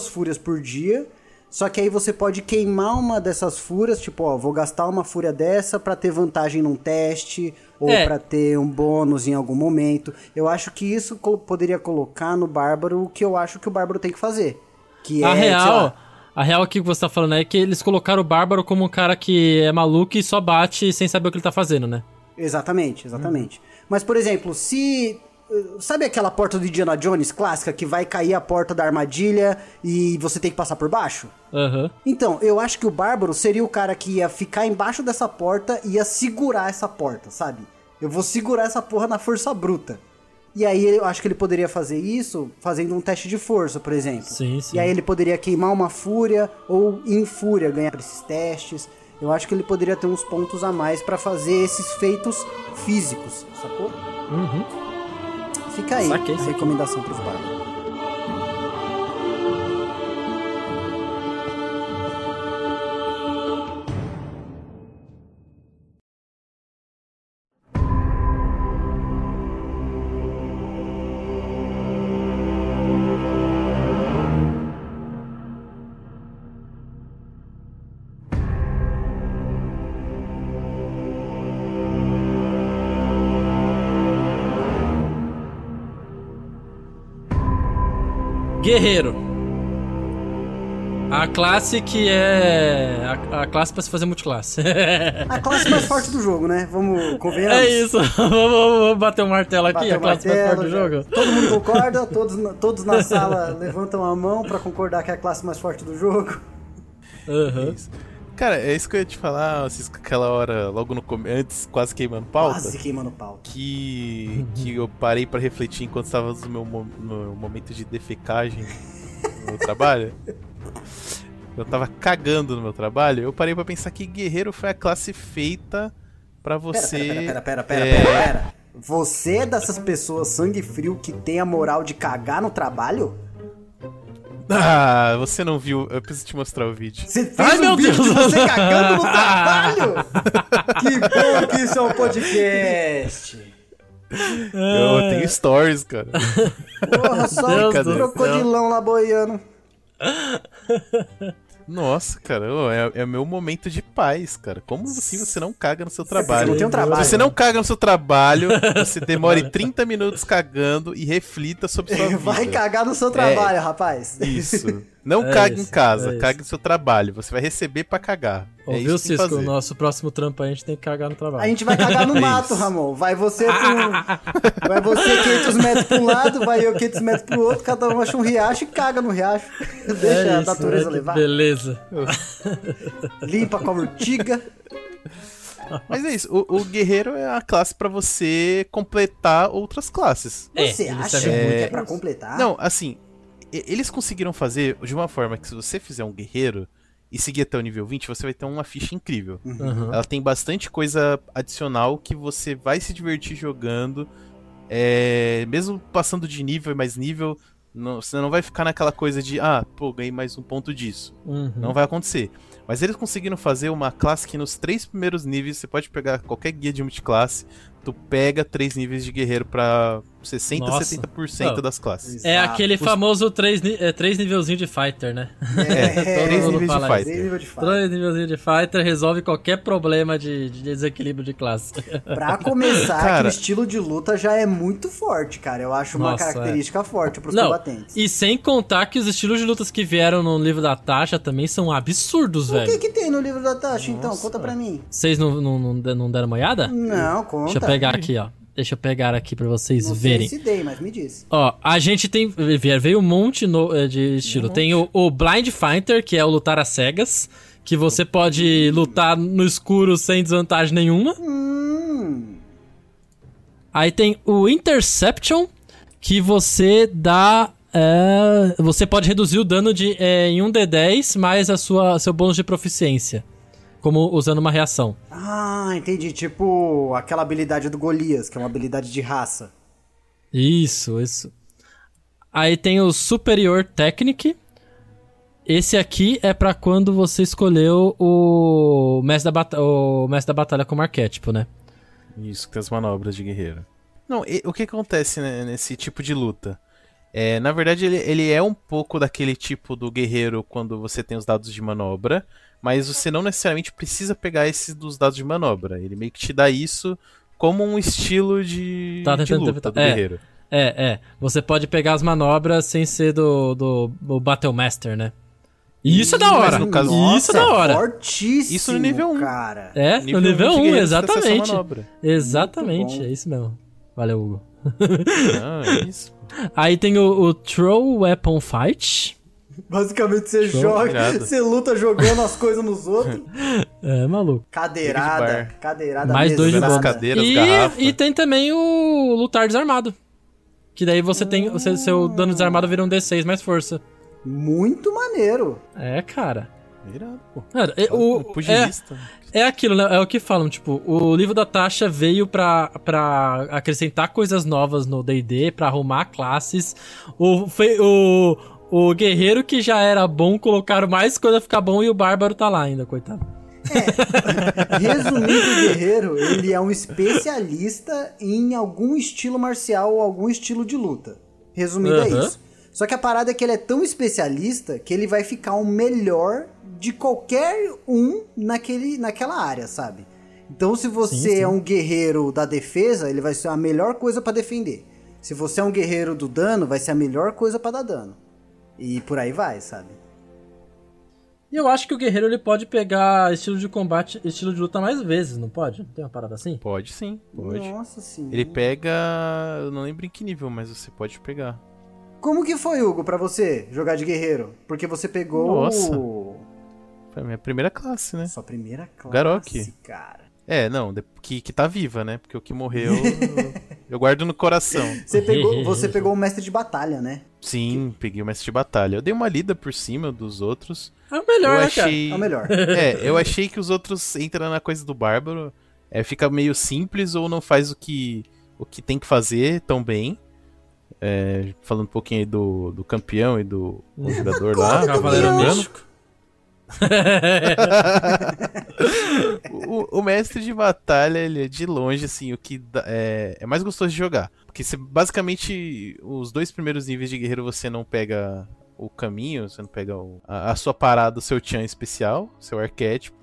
fúrias por dia, só que aí você pode queimar uma dessas fúrias, tipo, ó, vou gastar uma fúria dessa pra ter vantagem num teste, ou pra ter um bônus em algum momento. Eu acho que isso poderia colocar no bárbaro o que eu acho que o bárbaro tem que fazer. Que A real aqui que você tá falando é que eles colocaram o bárbaro como um cara que é maluco e só bate sem saber o que ele tá fazendo, né? Exatamente. Mas, por exemplo, se... Sabe aquela porta do Indiana Jones clássica que vai cair a porta da armadilha e você tem que passar por baixo? Então, eu acho que o bárbaro seria o cara que ia ficar embaixo dessa porta e ia segurar essa porta, sabe? Eu vou segurar essa porra na força bruta. E aí eu acho que ele poderia fazer isso fazendo um teste de força, por exemplo. Sim, sim. E aí ele poderia queimar uma fúria ou em fúria ganhar esses testes. Eu acho que ele poderia ter uns pontos a mais pra fazer esses feitos físicos, sacou? Uhum. Fica aí a recomendação pros barcos. Guerreiro. A classe que é... A classe pra se fazer multiclasse. A classe mais forte do jogo, né? Vamos convenhamos. É isso. Vamos bater um martelo aqui. A classe mais forte do jogo. Todo mundo concorda? Todos na sala levantam a mão pra concordar que é a classe mais forte do jogo. Uhum. É isso. Cara, é isso que eu ia te falar. Aquela hora, logo no começo, antes, quase queimando pauta. Que eu parei pra refletir enquanto estava no meu momento de defecagem no meu trabalho. Eu tava cagando no meu trabalho. Eu parei pra pensar que guerreiro foi a classe feita pra você... Pera. Você é dessas pessoas sangue frio que tem a moral de cagar no trabalho? Ah, você não viu, eu preciso te mostrar o vídeo. Você fez um vídeo de você cagando no trabalho? Que bom que isso é um podcast. Eu tenho stories, cara. Porra, só o crocodilão lá boiando. Nossa, cara, é meu momento de paz, cara. Como assim você não caga no seu trabalho? Você não tem um trabalho. Se você não caga no seu trabalho, você demore 30 minutos cagando e reflita sobre sua vida. Vai cagar no seu trabalho, rapaz. Isso. Não cague em casa, cague no seu trabalho. Você vai receber pra cagar. Ouviu, Cisco? O nosso próximo trampo aí a gente tem que cagar no trabalho. A gente vai cagar no mato, Ramon. Vai você 500 metros pra um lado, vai eu 500 metros pro outro, cada um acha um riacho e caga no riacho. Deixa a natureza levar. Beleza. Limpa com a urtiga. Mas é isso, o guerreiro é a classe pra você completar outras classes. Você acha muito que é pra completar? Não, assim... Eles conseguiram fazer de uma forma que se você fizer um guerreiro e seguir até o nível 20, você vai ter uma ficha incrível. Uhum. Ela tem bastante coisa adicional que você vai se divertir jogando. Mesmo passando de nível e mais nível, você não vai ficar naquela coisa de ganhei mais um ponto disso. Uhum. Não vai acontecer. Mas eles conseguiram fazer uma classe que nos 3 primeiros níveis, você pode pegar qualquer guia de multiclasse, tu pega 3 níveis de guerreiro pra 60%, nossa, 70% das classes. É aquele famoso 3 nivelzinho de fighter, né? 3 níveis de fighter. 3 nivelzinhos de fighter resolve qualquer problema de desequilíbrio de classe. Pra começar, cara, que o estilo de luta já é muito forte, cara. Eu acho uma característica forte pros combatentes. E sem contar que os estilos de lutas que vieram no livro da Tasha também são absurdos, velho. O que tem no livro da Tasha, então? Conta pra mim. Vocês não deram uma olhada? Não, conta. Deixa eu pegar aqui, ó. Deixa eu pegar aqui pra vocês verem. Não sei se dei, mas me diz. Ó, a gente tem... Veio um monte de estilo. Tem o Blind Fighter, que é o lutar às cegas, que você pode lutar no escuro sem desvantagem nenhuma. Aí tem o Interception, que você dá... você pode reduzir o dano em 1d10, mais seu bônus de proficiência. Como usando uma reação. Ah, entendi. Tipo aquela habilidade do Golias, que é uma habilidade de raça. Isso. Aí tem o Superior Technique. Esse aqui é pra quando você escolheu o Mestre da Batalha como arquétipo, né? Isso, que tem as manobras de guerreiro. Não, o que acontece, né, nesse tipo de luta? Na verdade, ele é um pouco daquele tipo do guerreiro quando você tem os dados de manobra, mas você não necessariamente precisa pegar esses dos dados de manobra. Ele meio que te dá isso como um estilo de luta do guerreiro. Você pode pegar as manobras sem ser do Battle Master, né? Isso é da hora! Isso é da hora! Fortíssimo, isso no nível 1. Cara. No nível 1, exatamente. Exatamente, é isso mesmo. Valeu, Hugo. É isso. Aí tem o Throw Weapon Fight. Basicamente você joga, você luta jogando as coisas nos outros. É, maluco. Cadeirada, mais 2 de bônus. Cadeiras, e tem também o lutar desarmado. Que daí você tem... Seu dano desarmado vira um D6 mais força. Muito maneiro. É, cara. Irado, pô. Cara, é aquilo, né? É o que falam, tipo, o livro da Tasha veio pra acrescentar coisas novas no D&D, pra arrumar classes. O guerreiro que já era bom, colocaram mais coisa pra ficar bom e o bárbaro tá lá ainda, coitado. É, resumindo, o guerreiro, ele é um especialista em algum estilo marcial ou algum estilo de luta. Resumindo, é isso. Só que a parada é que ele é tão especialista que ele vai ficar o melhor de qualquer um naquela área, sabe? Então, se você é um guerreiro da defesa, ele vai ser a melhor coisa pra defender. Se você é um guerreiro do dano, vai ser a melhor coisa pra dar dano. E por aí vai, sabe? E eu acho que o guerreiro ele pode pegar estilo de combate, estilo de luta mais vezes, não pode? Não tem uma parada assim? Pode sim, pode. Nossa senhora. Ele pega... Eu não lembro em que nível, mas você pode pegar. Como que foi, Hugo, pra você jogar de guerreiro? Porque você pegou... Nossa, foi a minha primeira classe, né? Sua primeira classe, Garoque. Cara. É, não, que tá viva, né? Porque o que morreu... Eu guardo no coração. Você pegou o mestre de batalha, né? Sim, peguei o mestre de batalha. Eu dei uma lida por cima dos outros. É o melhor, cara. É o melhor. É, eu achei que os outros entram na coisa do bárbaro. É, fica meio simples ou não faz o que tem que fazer tão bem. É, falando um pouquinho aí do campeão e do jogador lá. Cavaleiro Místico. O mestre de batalha, ele é de longe assim, o que é mais gostoso de jogar. Porque você, basicamente, os dois primeiros níveis de guerreiro você não pega o caminho, você não pega a sua parada, o seu tchan especial, seu arquétipo.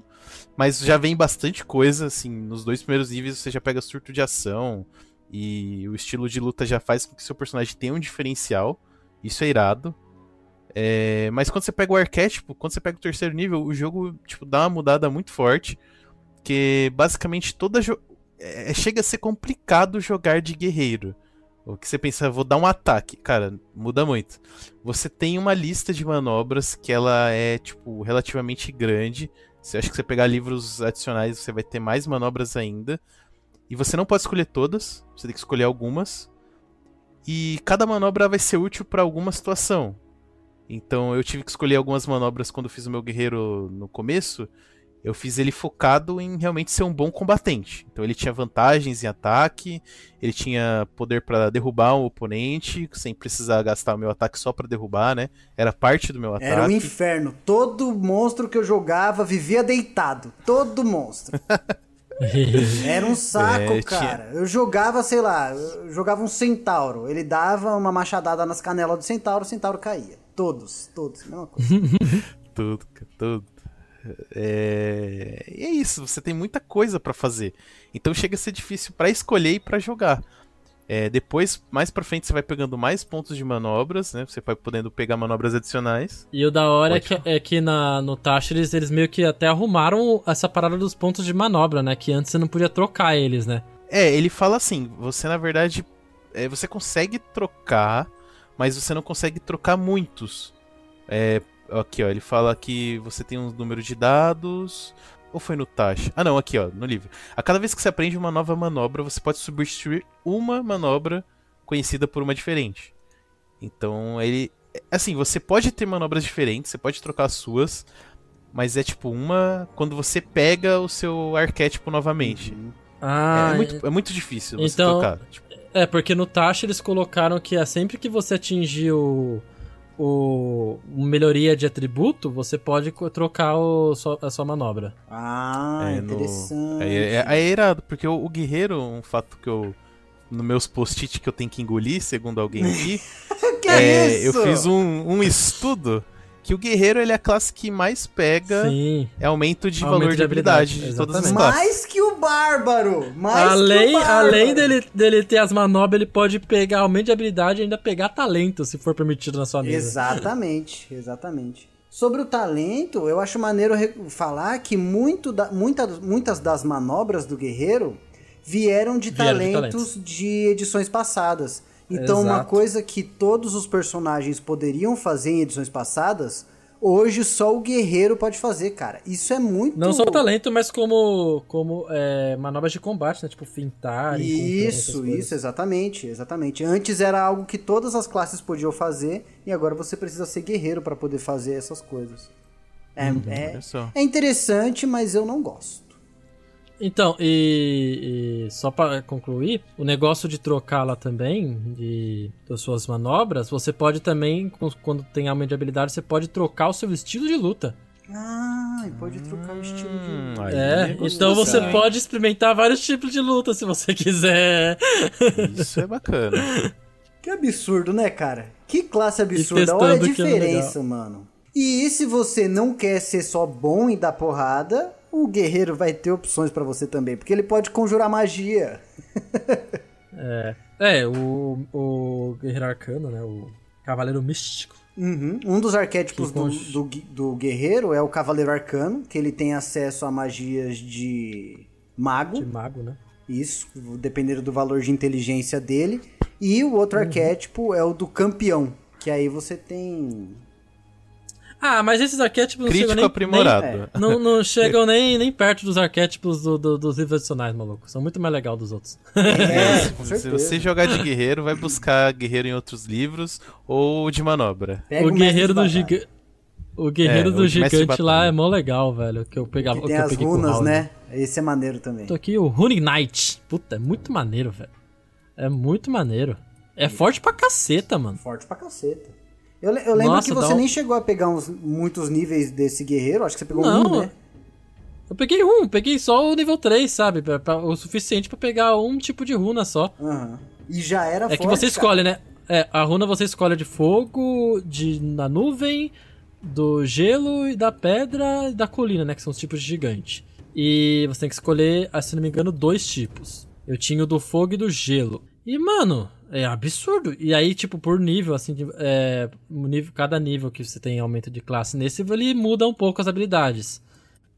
Mas já vem bastante coisa, assim, nos dois primeiros níveis você já pega surto de ação e o estilo de luta já faz com que seu personagem tenha um diferencial. Isso é irado. É, mas quando você pega o arquétipo, quando você pega o terceiro nível, o jogo tipo, dá uma mudada muito forte. Porque basicamente chega a ser complicado jogar de guerreiro. O que você pensa, vou dar um ataque. Cara, muda muito. Você tem uma lista de manobras que ela é tipo relativamente grande. Você acha que você pegar livros adicionais, você vai ter mais manobras ainda. E você não pode escolher todas, você tem que escolher algumas. E cada manobra vai ser útil para alguma situação. Então eu tive que escolher algumas manobras quando eu fiz o meu guerreiro no começo. Eu fiz ele focado em realmente ser um bom combatente. Então ele tinha vantagens em ataque, ele tinha poder pra derrubar um oponente, sem precisar gastar o meu ataque só pra derrubar, né? Era parte do meu ataque. Era um inferno. Todo monstro que eu jogava vivia deitado. Todo monstro. Era um saco, cara. Eu jogava, sei lá, eu jogava um centauro. Ele dava uma machadada nas canelas do centauro, o centauro caía. Todos, mesma coisa. Tudo. É isso, você tem muita coisa pra fazer. Então chega a ser difícil pra escolher e pra jogar. É, depois, mais pra frente, você vai pegando mais pontos de manobras, né? Você vai podendo pegar manobras adicionais. E o da hora é que no Tasha eles meio que até arrumaram essa parada dos pontos de manobra, né? Que antes você não podia trocar eles, né? É, ele fala assim, você na verdade... você consegue trocar... Mas você não consegue trocar muitos. Aqui, ó. Ele fala que você tem um número de dados... Ou foi no Tasha? Ah, não. Aqui, ó. No livro. A cada vez que você aprende uma nova manobra, você pode substituir uma manobra conhecida por uma diferente. Então, ele... Assim, você pode ter manobras diferentes. Você pode trocar as suas. Mas é tipo uma... Quando você pega o seu arquétipo novamente. Uhum. Ah, é muito difícil você trocar. Tipo, porque no Tasha eles colocaram que sempre que você atingir o melhoria de atributo, você pode trocar a sua manobra. Ah, interessante. É irado, porque o guerreiro, um fato que eu... Nos meus post-it que eu tenho que engolir, segundo alguém aqui... Que é isso? Eu fiz um estudo que o guerreiro ele é a classe que mais pega aumento de valor de habilidade de todas as classes. Mais que o bárbaro! Além dele ter as manobras, ele pode pegar aumento de habilidade e ainda pegar talento, se for permitido na sua mesa. Exatamente. Sobre o talento, eu acho maneiro falar que muitas das manobras do guerreiro vieram de talentos de edições passadas. Então, uma coisa que todos os personagens poderiam fazer em edições passadas, hoje só o guerreiro pode fazer, cara. Isso é muito... Não só o talento, mas como manobras de combate, né? Tipo, fintar... Isso, exatamente. Antes era algo que todas as classes podiam fazer, e agora você precisa ser guerreiro pra poder fazer essas coisas. É interessante, mas eu não gosto. Então, e só para concluir, o negócio de trocá-la também, das suas manobras, você pode também, quando tem aumento de habilidade, você pode trocar o seu estilo de luta. Ah, pode trocar o estilo de luta. Então você pode experimentar vários tipos de luta, se você quiser. Isso é bacana. Que absurdo, né, cara? Que classe absurda. Olha a diferença, mano. E se você não quer ser só bom e dar porrada... O guerreiro vai ter opções pra você também, porque ele pode conjurar magia. O guerreiro arcano, né? O cavaleiro místico. Uhum. Um dos arquétipos do guerreiro é o cavaleiro arcano, que ele tem acesso a magias de mago. De mago, né? Isso, dependendo do valor de inteligência dele. E o outro arquétipo é o do campeão, que aí você tem... Ah, mas esses arquétipos não chegam nem... Não chegam nem perto dos arquétipos dos livros adicionais, maluco. São muito mais legais dos outros. Se você jogar de guerreiro, vai buscar guerreiro em outros livros ou de manobra. O guerreiro do gigante lá é mó legal, velho. Que eu pegava. Que tem as runas, né? Esse é maneiro também. Tô aqui, o Runic Knight. Puta, é muito maneiro, velho. É muito maneiro. É forte pra caceta, mano. Forte pra caceta. Eu lembro que você nem chegou a pegar muitos níveis desse guerreiro, acho que você pegou um, né? Eu peguei peguei só o nível 3, sabe? O suficiente pra pegar um tipo de runa só. Uhum. E já era forte, que você escolhe, né? A runa você escolhe de fogo, da nuvem, do gelo, e da pedra e da colina, né? Que são os tipos de gigante. E você tem que escolher, se não me engano, 2 tipos. Eu tinha o do fogo e do gelo. E, mano... É absurdo. E aí, tipo, por nível, assim, cada nível que você tem aumento de classe nesse, ele muda um pouco as habilidades.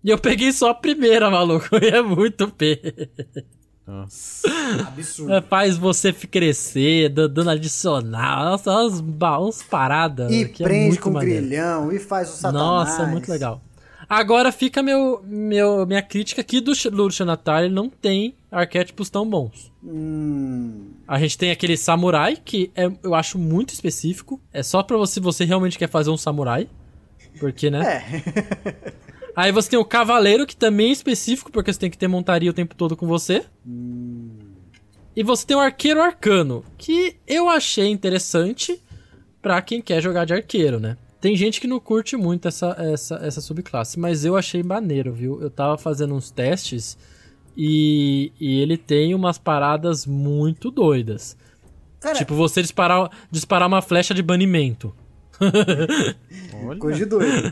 E eu peguei só a primeira, maluco. E é muito P. Nossa. Absurdo. Faz você crescer, dando adicional. Nossa, uns paradas. E que prende é muito com maneiro. Grilhão, e faz o satanás. Nossa, é muito legal. Agora fica minha crítica aqui do Xanathar, ele não tem arquétipos tão bons. A gente tem aquele samurai, que eu acho muito específico. É só pra você realmente quer fazer um samurai. Porque, né? Aí você tem o cavaleiro, que também é específico, porque você tem que ter montaria o tempo todo com você. E você tem o arqueiro arcano, que eu achei interessante pra quem quer jogar de arqueiro, né? Tem gente que não curte muito essa subclasse, mas eu achei maneiro, viu? Eu tava fazendo uns testes e ele tem umas paradas muito doidas. Cara, tipo, você disparar uma flecha de banimento. Coisa de doido.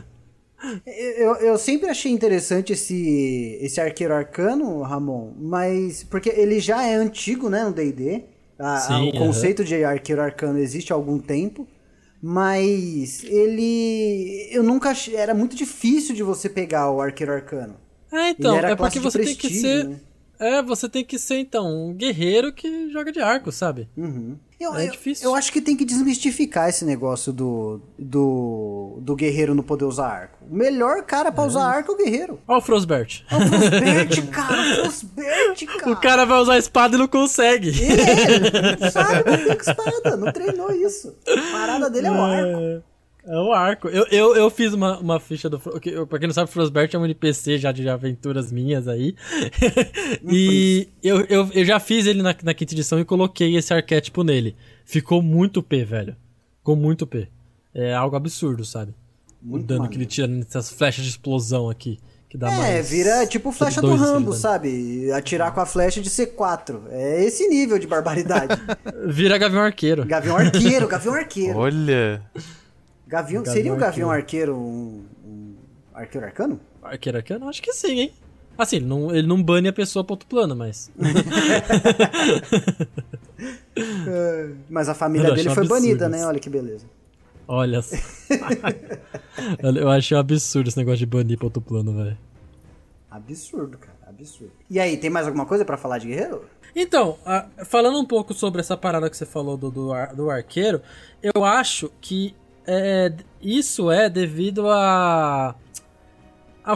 Eu sempre achei interessante esse arqueiro arcano, Ramon, mas... Porque ele já é antigo, né, no D&D. Sim, o conceito de arqueiro arcano existe há algum tempo. Mas ele... Eu nunca achei... Era muito difícil de você pegar o arqueiro arcano. Então. É porque você tem que ser... Né? Você tem que ser, então, um guerreiro que joga de arco, sabe? Uhum. Difícil. Eu acho que tem que desmistificar esse negócio do guerreiro não poder usar arco. O melhor cara pra usar arco é o guerreiro. Olha o Frostbert. O Frostbert, cara. O cara vai usar a espada e não consegue. Ele não sabe bater com espada, não treinou isso. A parada dele é o arco. É o arco. Eu fiz uma ficha do... Pra quem não sabe, o Frostbert é um NPC já de aventuras minhas aí. E eu já fiz ele na 5ª edição e coloquei esse arquétipo nele. Ficou muito P, velho. Ficou muito P. É algo absurdo, sabe? Muito o dano que ele tira nessas flechas de explosão aqui. Que dá mais... vira tipo flecha do Rambo, sabe? Atirar com a flecha de C4. É esse nível de barbaridade. Vira Gavião Arqueiro. Gavião Arqueiro. Olha... Seria o Gavião Arqueiro um arqueiro arcano? Arqueiro arcano? Acho que sim, hein? Assim, ele não bane a pessoa para outro plano, mas... Mas a família dele foi banida, né? Olha que beleza. Olha só. Eu achei um absurdo esse negócio de banir para outro plano, velho. Absurdo, cara. Absurdo. E aí, tem mais alguma coisa para falar de guerreiro? Então, falando um pouco sobre essa parada que você falou do arqueiro, eu acho que isso é devido a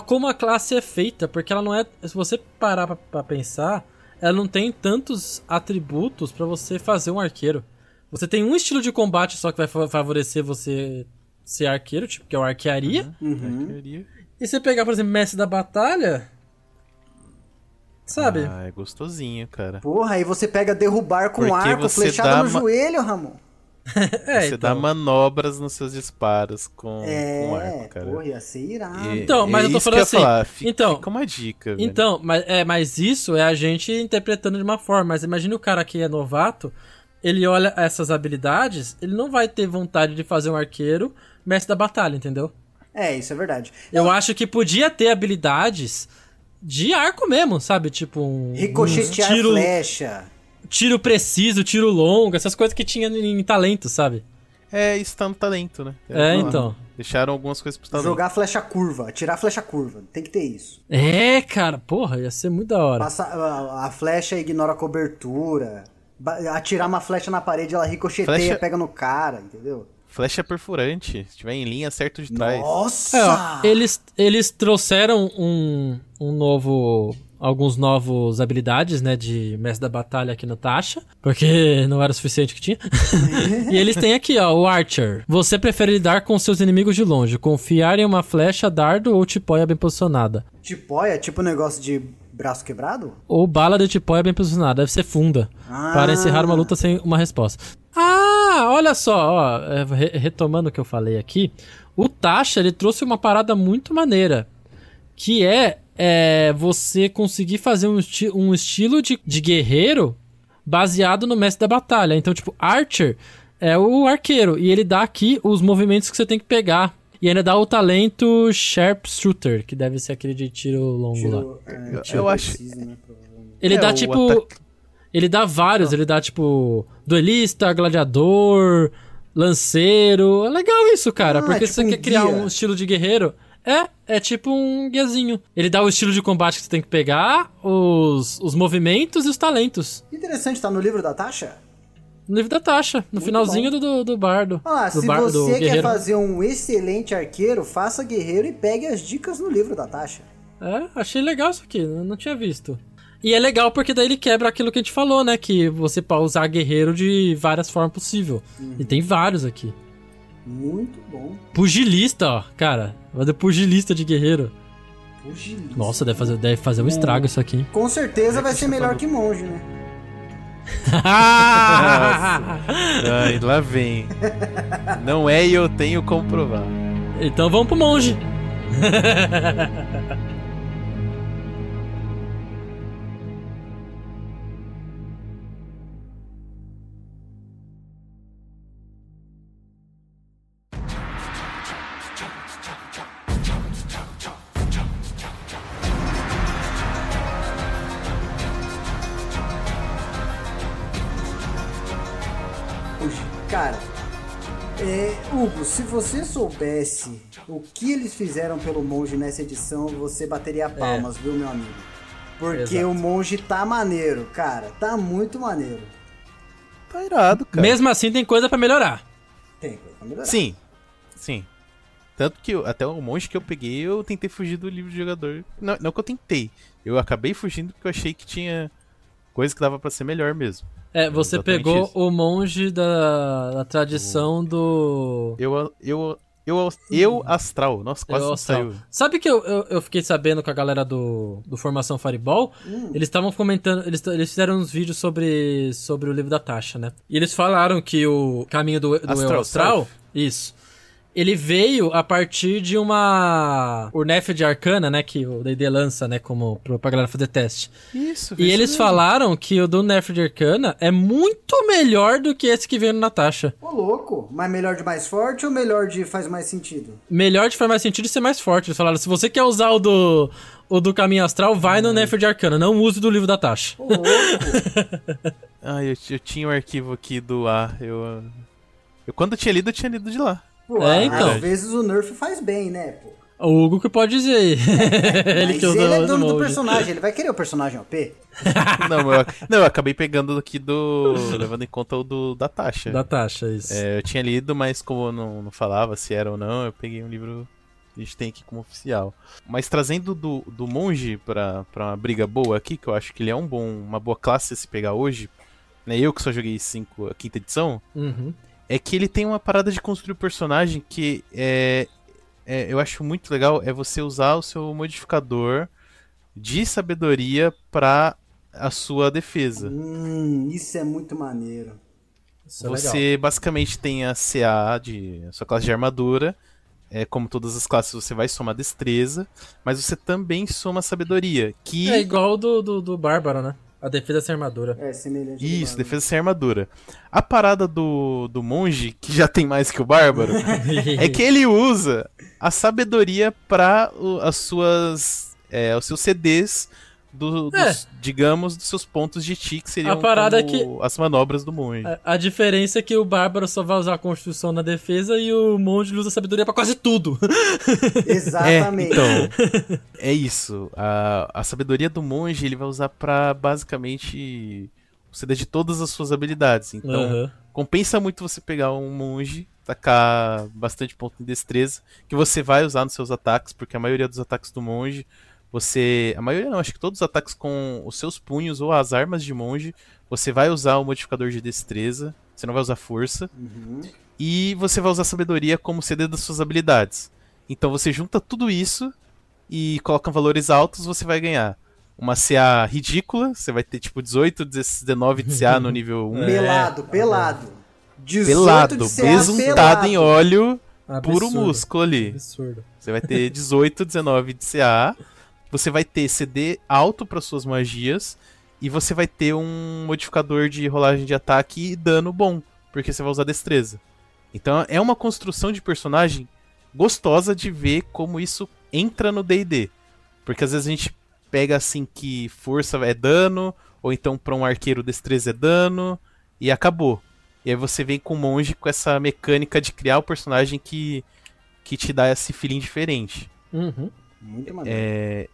como a classe é feita, porque ela não é... Se você parar pra pensar, ela não tem tantos atributos pra você fazer um arqueiro. Você tem um estilo de combate só que vai favorecer você ser arqueiro, tipo, que é o arquearia. Uhum. Arquearia. E você pegar, por exemplo, mestre da batalha... Sabe? Ah, é gostosinho, cara. Porra, aí você pega derrubar com arco, flechada no joelho, Ramon. É, você dá manobras nos seus disparos com arco, cara. Porra, ia ser irado. Então, mas eu tô falando assim. Fica uma dica, velho. Então, mas isso é a gente interpretando de uma forma. Mas imagina o cara que é novato, ele olha essas habilidades, ele não vai ter vontade de fazer um arqueiro mestre da batalha, entendeu? É, isso é verdade. Eu acho que podia ter habilidades de arco mesmo, sabe? Tipo um... ricochetear flecha. Tiro preciso, tiro longo, essas coisas que tinha em talento, sabe? É, isso tá no talento, né? Então. Deixaram algumas coisas pro talento. Jogar flecha curva, atirar flecha curva, tem que ter isso. É, cara, porra, ia ser muito da hora. Passa, a flecha ignora a cobertura, atirar uma flecha na parede, ela ricocheteia, pega no cara, entendeu? Flecha perfurante, se tiver em linha, acerta de trás. Nossa! Eles trouxeram um novo... alguns novos habilidades, né, de mestre da batalha aqui no Tasha, porque não era o suficiente que tinha. E eles têm aqui, ó, o Archer. Você prefere lidar com seus inimigos de longe, confiar em uma flecha, dardo ou tipóia bem posicionada. Tipóia? Tipo um negócio de braço quebrado? Ou bala de tipóia bem posicionada, deve ser funda, para encerrar uma luta sem uma resposta. Ah, olha só, ó, retomando o que eu falei aqui, o Tasha, ele trouxe uma parada muito maneira, que é você conseguir fazer um estilo de guerreiro baseado no mestre da batalha. Então, tipo, Archer é o arqueiro. E ele dá aqui os movimentos que você tem que pegar. E ainda dá o talento Sharpshooter, que deve ser aquele de tiro longo lá. Eu acho. Ele dá, tipo... Ele dá vários. Ele dá, tipo, duelista, gladiador, lanceiro. É legal isso, cara. Porque se você quer criar um estilo de guerreiro... É tipo um guiazinho. Ele dá o estilo de combate que você tem que pegar, os movimentos e os talentos. Interessante, tá no livro da Tasha? No livro da Tasha, no finalzinho do bardo. Ah, se você quer fazer um excelente arqueiro, faça guerreiro e pegue as dicas no livro da Tasha. É, achei legal isso aqui, não tinha visto. E é legal porque daí ele quebra aquilo que a gente falou, né? Que você pode usar guerreiro de várias formas possível. Uhum. E tem vários aqui. Muito bom. Pugilista, ó, cara. Vai dar pugilista de guerreiro. Pugilista. Nossa, deve fazer um estrago isso aqui, hein? Com certeza vai ser melhor que monge, né? Ai, lá vem. Não é, e eu tenho como provar. Então vamos pro monge. Se você soubesse o que eles fizeram pelo monge nessa edição, você bateria palmas, viu, meu amigo? Porque exato. O monge tá maneiro, cara. Tá muito maneiro. Tá irado, cara. Mesmo assim, tem coisa pra melhorar. Tem coisa pra melhorar. Sim, sim. Tanto que até o monge que eu peguei, eu tentei fugir do livro de jogador. Não que eu tentei. Eu acabei fugindo porque eu achei que tinha coisa que dava pra ser melhor mesmo. É, você pegou isso. O monge da tradição do... Eu astral. Nossa, quase não saiu. Sabe que eu fiquei sabendo com a galera do Formação Faribol? Eles estavam comentando... Eles fizeram uns vídeos sobre o livro da Tasha, né? E eles falaram que o caminho do astral, isso. Ele veio a partir de uma... O Nefer de Arcana, né? Que o D&D lança, né? Como pra galera fazer teste. Isso. E eles falaram que o do Nefer de Arcana é muito melhor do que esse que veio na Tasha. Ô, louco. Mas melhor de mais forte ou melhor de faz mais sentido? Melhor de faz mais sentido e ser mais forte. Eles falaram, se você quer usar o do Caminho Astral, vai no Nefer de Arcana. Não use do livro da Tasha. Ô, louco. Eu tinha um arquivo aqui do A. Eu quando eu tinha lido de lá. Pô, então. Às vezes o nerf faz bem, né, pô? O Hugo que pode dizer aí. Ele é dono do personagem, ele vai querer o personagem OP. Não, eu acabei pegando aqui do... levando em conta o da Tasha. Da Tasha, isso. É, eu tinha lido, mas como eu não falava se era ou não, eu peguei um livro que a gente tem aqui como oficial. Mas trazendo do monge pra uma briga boa aqui, que eu acho que ele é uma boa classe a se pegar hoje, né? Eu que só joguei a quinta edição, é que ele tem uma parada de construir o personagem que eu acho muito legal, é você usar o seu modificador de sabedoria pra a sua defesa. Isso é muito maneiro. Isso você é legal. Basicamente tem a CA, a sua classe de armadura, como todas as classes você vai somar destreza, mas você também soma sabedoria, que... É igual do Bárbaro, né? A defesa sem armadura. É, semelhante. Isso, defesa sem armadura. A parada do monge, que já tem mais que o bárbaro, é que ele usa a sabedoria para os seus CDs, digamos, dos seus pontos de ti, que seriam as manobras do monge. A diferença é que o bárbaro só vai usar a construção na defesa e o monge usa a sabedoria para quase tudo. Exatamente. Então, é isso. A sabedoria do monge ele vai usar para basicamente você CD de todas as suas habilidades. Então, compensa muito você pegar um monge, tacar bastante ponto de destreza, que você vai usar nos seus ataques, porque a maioria dos ataques do monge a maioria não, acho que todos os ataques com os seus punhos ou as armas de monge, você vai usar o modificador de destreza, você não vai usar força, e você vai usar sabedoria como CD das suas habilidades. Então você junta tudo isso e coloca valores altos, você vai ganhar uma CA ridícula, você vai ter tipo 18, 19 de CA no nível 1. Pelado. 18 pelado, de CA besuntado em óleo, absurdo, puro músculo ali. Absurdo. Você vai ter 18, 19 de CA... Você vai ter CD alto para suas magias e você vai ter um modificador de rolagem de ataque e dano bom, porque você vai usar destreza. Então é uma construção de personagem gostosa de ver como isso entra no D&D. Porque às vezes a gente pega assim que força é dano, ou então para um arqueiro destreza é dano, e acabou. E aí você vem com o monge com essa mecânica de criar o personagem que te dá esse feeling diferente. Muito maneiro.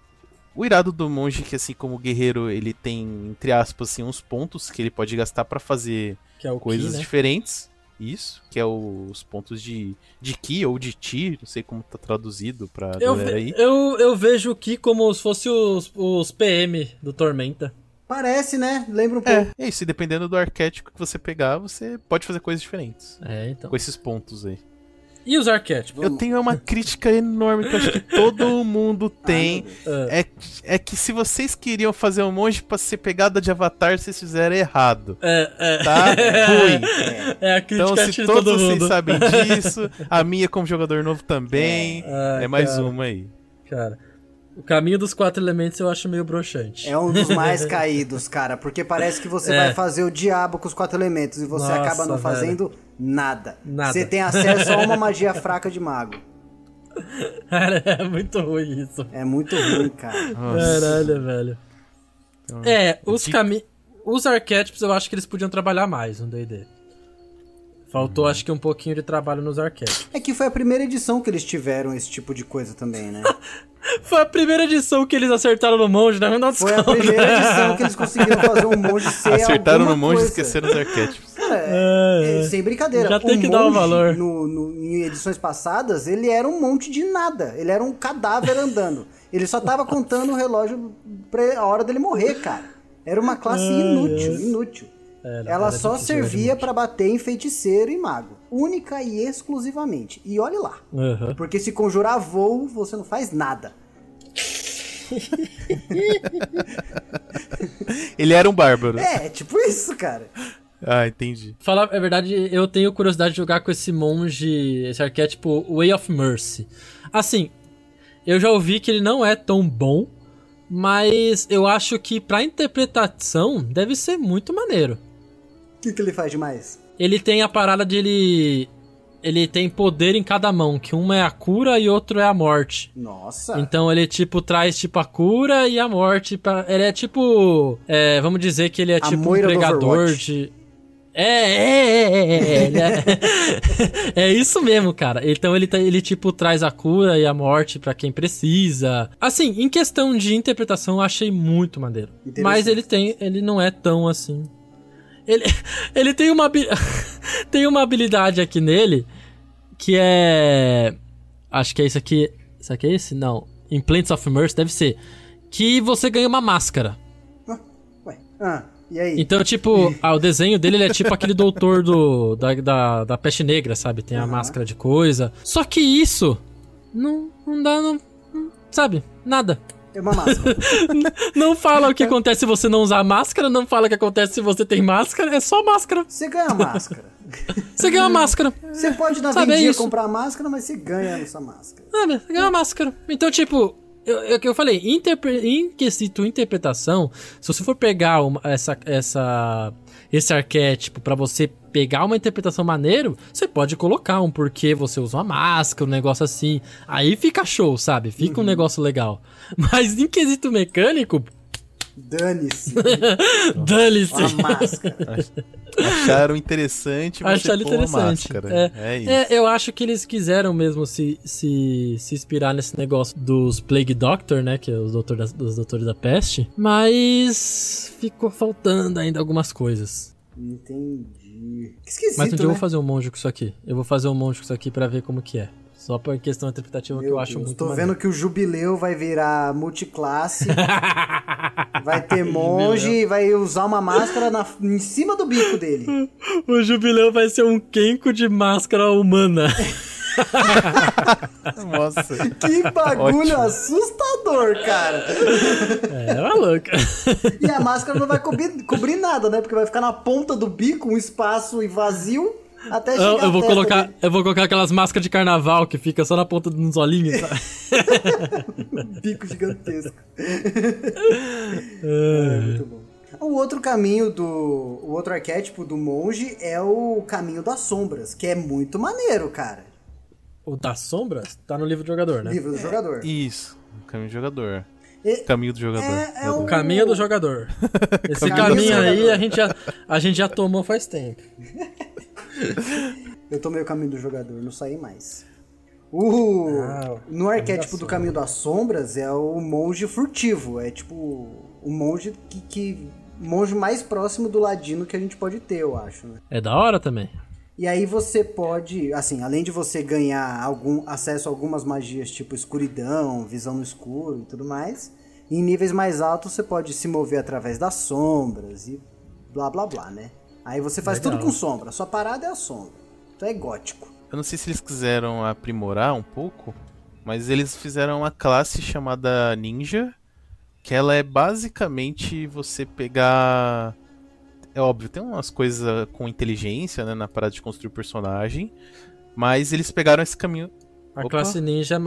O irado do monge, que assim como o guerreiro, ele tem, entre aspas, assim, uns pontos que ele pode gastar pra fazer coisas ki, né? Diferentes. Isso, que é os pontos de ki ou de ti, não sei como tá traduzido pra galera aí. Eu vejo o ki como se fosse os PM do Tormenta. Parece, né? Lembra um pouco. É isso, e dependendo do arquétipo que você pegar, você pode fazer coisas diferentes. Então. Com esses pontos aí. E os arquétipos? Eu tenho uma crítica enorme que eu acho que todo mundo tem. É que se vocês queriam fazer um monge pra ser pegada de Avatar, vocês fizeram errado. Tá? Ruim. É a crítica então, se todos todo vocês mundo. Sabem disso, a minha como jogador novo também. É mais uma aí. Cara, o caminho dos quatro elementos eu acho meio broxante. É um dos mais caídos, cara. Porque parece que você vai fazer o diabo com os quatro elementos e você acaba não fazendo... Velho. Nada. Você tem acesso a uma magia fraca de mago. Cara, é muito ruim isso. É muito ruim, cara. Nossa. Caralho, velho. Então, os arquétipos eu acho que eles podiam trabalhar mais no D&D. Faltou, acho que, um pouquinho de trabalho nos arquétipos. É que foi a primeira edição que eles tiveram esse tipo de coisa também, né? Foi a primeira edição que eles acertaram no monge, né? Foi a primeira edição que eles conseguiram fazer um monge ser acertaram no monge e esqueceram os arquétipos. Cara, sem brincadeira. Já tem que dar um valor. Em edições passadas, ele era um monte de nada. Ele era um cadáver andando. Ele só tava contando o relógio pra a hora dele morrer, cara. Era uma classe inútil. Ela só servia pra bater em feiticeiro e mago. Única e exclusivamente. E olhe lá. Porque se conjurar voo, você não faz nada. Ele era um bárbaro. Tipo isso, cara. Ah, entendi. Falar a verdade, eu tenho curiosidade de jogar com esse monge, esse arquétipo Way of Mercy. Assim, eu já ouvi que ele não é tão bom, mas eu acho que pra interpretação deve ser muito maneiro. O que ele faz demais? Ele tem a parada de ele tem poder em cada mão, que uma é a cura e outro é a morte. Nossa! Então ele, tipo, traz, tipo, a cura e a morte. Ele é, tipo... vamos dizer que ele é, tipo, um pregador de... É isso mesmo, cara. Então ele tipo traz a cura e a morte pra quem precisa. Assim, em questão de interpretação, eu achei muito maneiro. Mas ele não é tão assim. Ele tem uma tem uma habilidade aqui nele que é, acho que é isso aqui. Isso aqui é esse? Não. Implants of Mercy, deve ser. Que você ganha uma máscara. E aí? Então, tipo, o desenho dele ele é tipo aquele doutor da peste negra, sabe? Tem a máscara de coisa. Só que isso não dá, não, sabe? Nada. É uma máscara. Não fala o que acontece se você não usar máscara, não fala o que acontece se você tem máscara, é só máscara. Você ganha a máscara. Você ganha uma máscara. Você pode na vendinha comprar a máscara, mas você ganha essa máscara. Sabe? Você ganha uma máscara. Então, tipo... Eu falei, em quesito interpretação, se você for pegar esse arquétipo pra você pegar uma interpretação maneiro, você pode colocar um porquê você usa uma máscara, um negócio assim. Aí fica show, sabe? Fica um negócio legal. Mas em quesito mecânico... Dane-se. Dane-se. Uma máscara. Acharam interessante, mas acharam interessante. Uma máscara. É isso. Eu acho que eles quiseram mesmo se inspirar nesse negócio dos Plague Doctor, né? Que é os doutores da peste. Mas ficou faltando ainda algumas coisas. Entendi. Que esquisito, mas um dia eu vou fazer um monge com isso aqui. Eu vou fazer um monge com isso aqui pra ver como que é. Só por questão interpretativa que eu acho muito maneiro. Tô vendo que o Jubileu vai virar multiclasse, vai ter monge e vai usar uma máscara em cima do bico dele. O Jubileu vai ser um Kenko de máscara humana. Nossa. Que bagulho ótimo. Assustador, cara. É maluco. E a máscara não vai cobrir nada, né? Porque vai ficar na ponta do bico, um espaço vazio. Até eu vou colocar aquelas máscaras de carnaval que fica só na ponta dos olhinhos, sabe? Bico gigantesco. Muito bom. O outro arquétipo do monge é o caminho das sombras, que é muito maneiro, cara. O das sombras? Tá no livro do jogador, né? Livro do jogador. Isso, o caminho do jogador. Caminho do jogador. O caminho do jogador. Esse caminho aí a gente já tomou faz tempo. Eu tomei o caminho do jogador, não saí mais. No arquétipo do caminho das sombras é o monge furtivo. É tipo o monge monge mais próximo do ladino que a gente pode ter, eu acho, né? É da hora também. E aí você pode, assim, além de você ganhar acesso a algumas magias tipo escuridão, visão no escuro e tudo mais, em níveis mais altos você pode se mover através das sombras e blá blá blá, né? Aí você faz tudo com sombra, sua parada é a sombra. Então é gótico. Eu não sei se eles quiseram aprimorar um pouco, mas eles fizeram uma classe chamada Ninja, que ela é basicamente você pegar... É óbvio, tem umas coisas com inteligência, né, na parada de construir o personagem, mas eles pegaram esse caminho... A classe ninja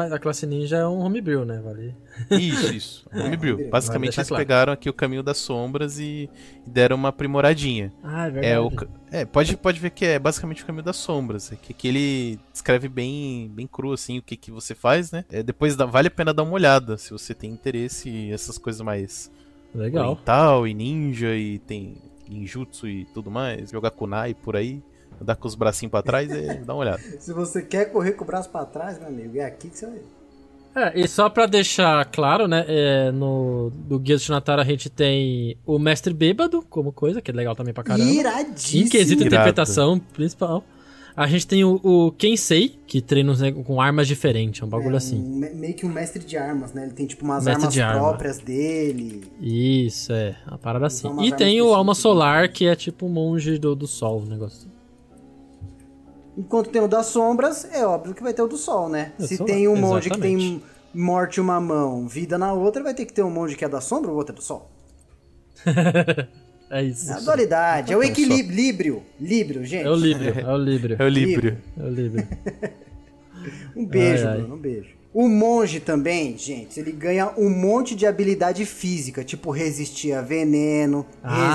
é um homebrew, né, vale? Isso, homebrew. Basicamente eles pegaram aqui o caminho das sombras e deram uma aprimoradinha. Ah, é verdade. Pode ver que é basicamente o caminho das sombras, que ele descreve bem, bem cru, assim, o que você faz, né? Depois vale a pena dar uma olhada, se você tem interesse em essas coisas mais... Legal. Oriental e ninja e tem ninjutsu e tudo mais, jogar kunai por aí. Andar com os bracinhos pra trás e dá uma olhada. Se você quer correr com o braço pra trás, meu amigo, é aqui que você vai. E só pra deixar claro, né, do Guia do Xanathar a gente tem o Mestre Bêbado como coisa, que é legal também pra caramba. Iradíssimo! Em quesito de interpretação principal. A gente tem o Kensei, que treina com armas diferentes, é um bagulho assim. Meio que um mestre de armas, né? Ele tem tipo umas armas próprias dele. Isso, uma parada assim. E tem o Alma Solar, que é tipo o monge do sol, o negócio assim. Enquanto tem o das sombras, é óbvio que vai ter o do sol, né? Se tem um monge que tem morte em uma mão, vida na outra, vai ter que ter um monge que é da sombra, o outro é do sol. É isso. É a dualidade, é o equilíbrio. Líbrio, gente. É o líbrio. Um beijo, Bruno, um beijo. O monge também, gente, ele ganha um monte de habilidade física, tipo resistir a veneno,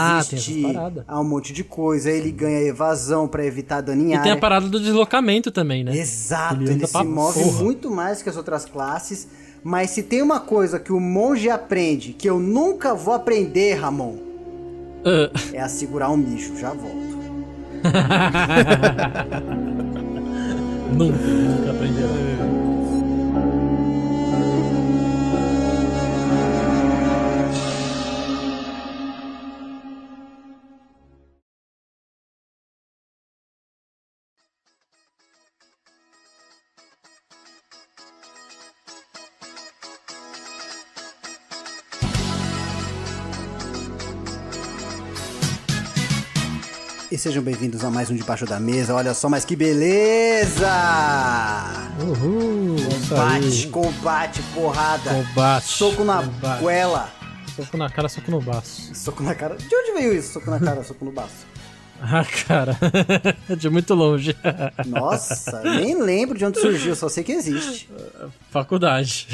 resistir a um monte de coisa, ele ganha evasão pra evitar dano em área. E tem a parada do deslocamento também, né? Exato, ele se move muito mais que as outras classes, mas se tem uma coisa que o monge aprende, que eu nunca vou aprender, Ramon, é a segurar um mijo, já volto. Nunca aprenderá. E sejam bem-vindos a mais um Debaixo da Mesa. Olha só, mas que beleza! Uhul! Combate, porrada. Combate. Soco na goela. Soco na cara, soco no baço. Soco na cara. De onde veio isso? Soco na cara, soco no baço. Ah, cara. De muito longe. Nossa, nem lembro de onde surgiu, só sei que existe. Faculdade.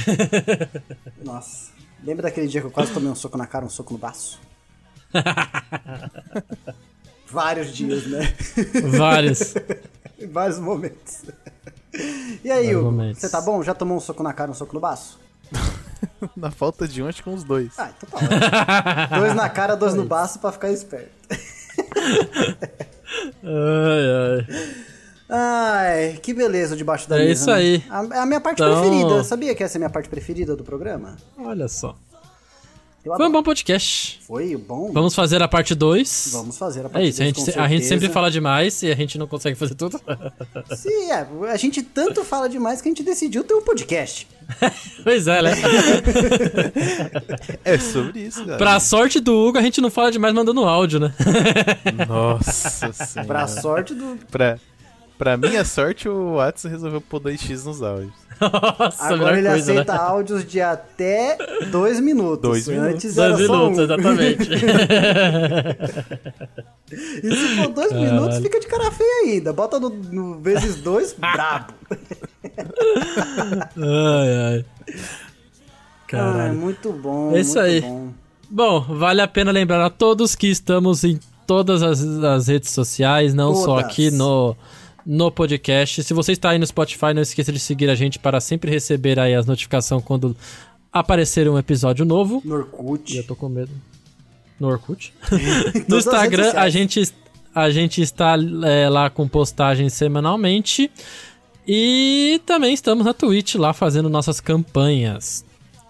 Nossa. Lembra daquele dia que eu quase tomei um soco na cara, um soco no baço? Vários dias, né? Vários momentos. E aí, Hugo, você tá bom? Já tomou um soco na cara, um soco no baço? Na falta de um, acho que uns dois. Ah, então tá ótimo. 2 na cara, 2 no baço pra ficar esperto. Ai, que beleza o Debaixo da Mesa. É isso aí. Né? A minha parte preferida. Eu sabia que essa é a minha parte preferida do programa? Olha só. Foi um bom podcast. Foi bom. Vamos fazer a parte 2. Vamos fazer a parte 2. É isso, a gente sempre fala demais e a gente não consegue fazer tudo. Sim, a gente tanto fala demais que a gente decidiu ter um podcast. Pois é, né? É sobre isso, galera. Pra sorte do Hugo, a gente não fala demais mandando áudio, né? Nossa senhora. Pra sorte do... Pra minha sorte, o Whats resolveu pôr 2x nos áudios. Nossa, agora ele coisa, aceita, né? Áudios de até 2 minutos. 2 minutos. Antes era 2 minutos, só um. Exatamente. E se for 2 minutos, fica de cara feia ainda. Bota no vezes 2, brabo. Ai, ai. Caralho. Ai, muito bom. É isso muito aí. Bom, vale a pena lembrar a todos que estamos em todas as redes sociais, não todas. Só aqui no podcast. Se você está aí no Spotify, não esqueça de seguir a gente para sempre receber aí as notificações quando aparecer um episódio novo. No Orkut. E eu tô com medo. No Orkut? No Instagram, a gente está lá com postagens semanalmente. E também estamos na Twitch lá fazendo nossas campanhas.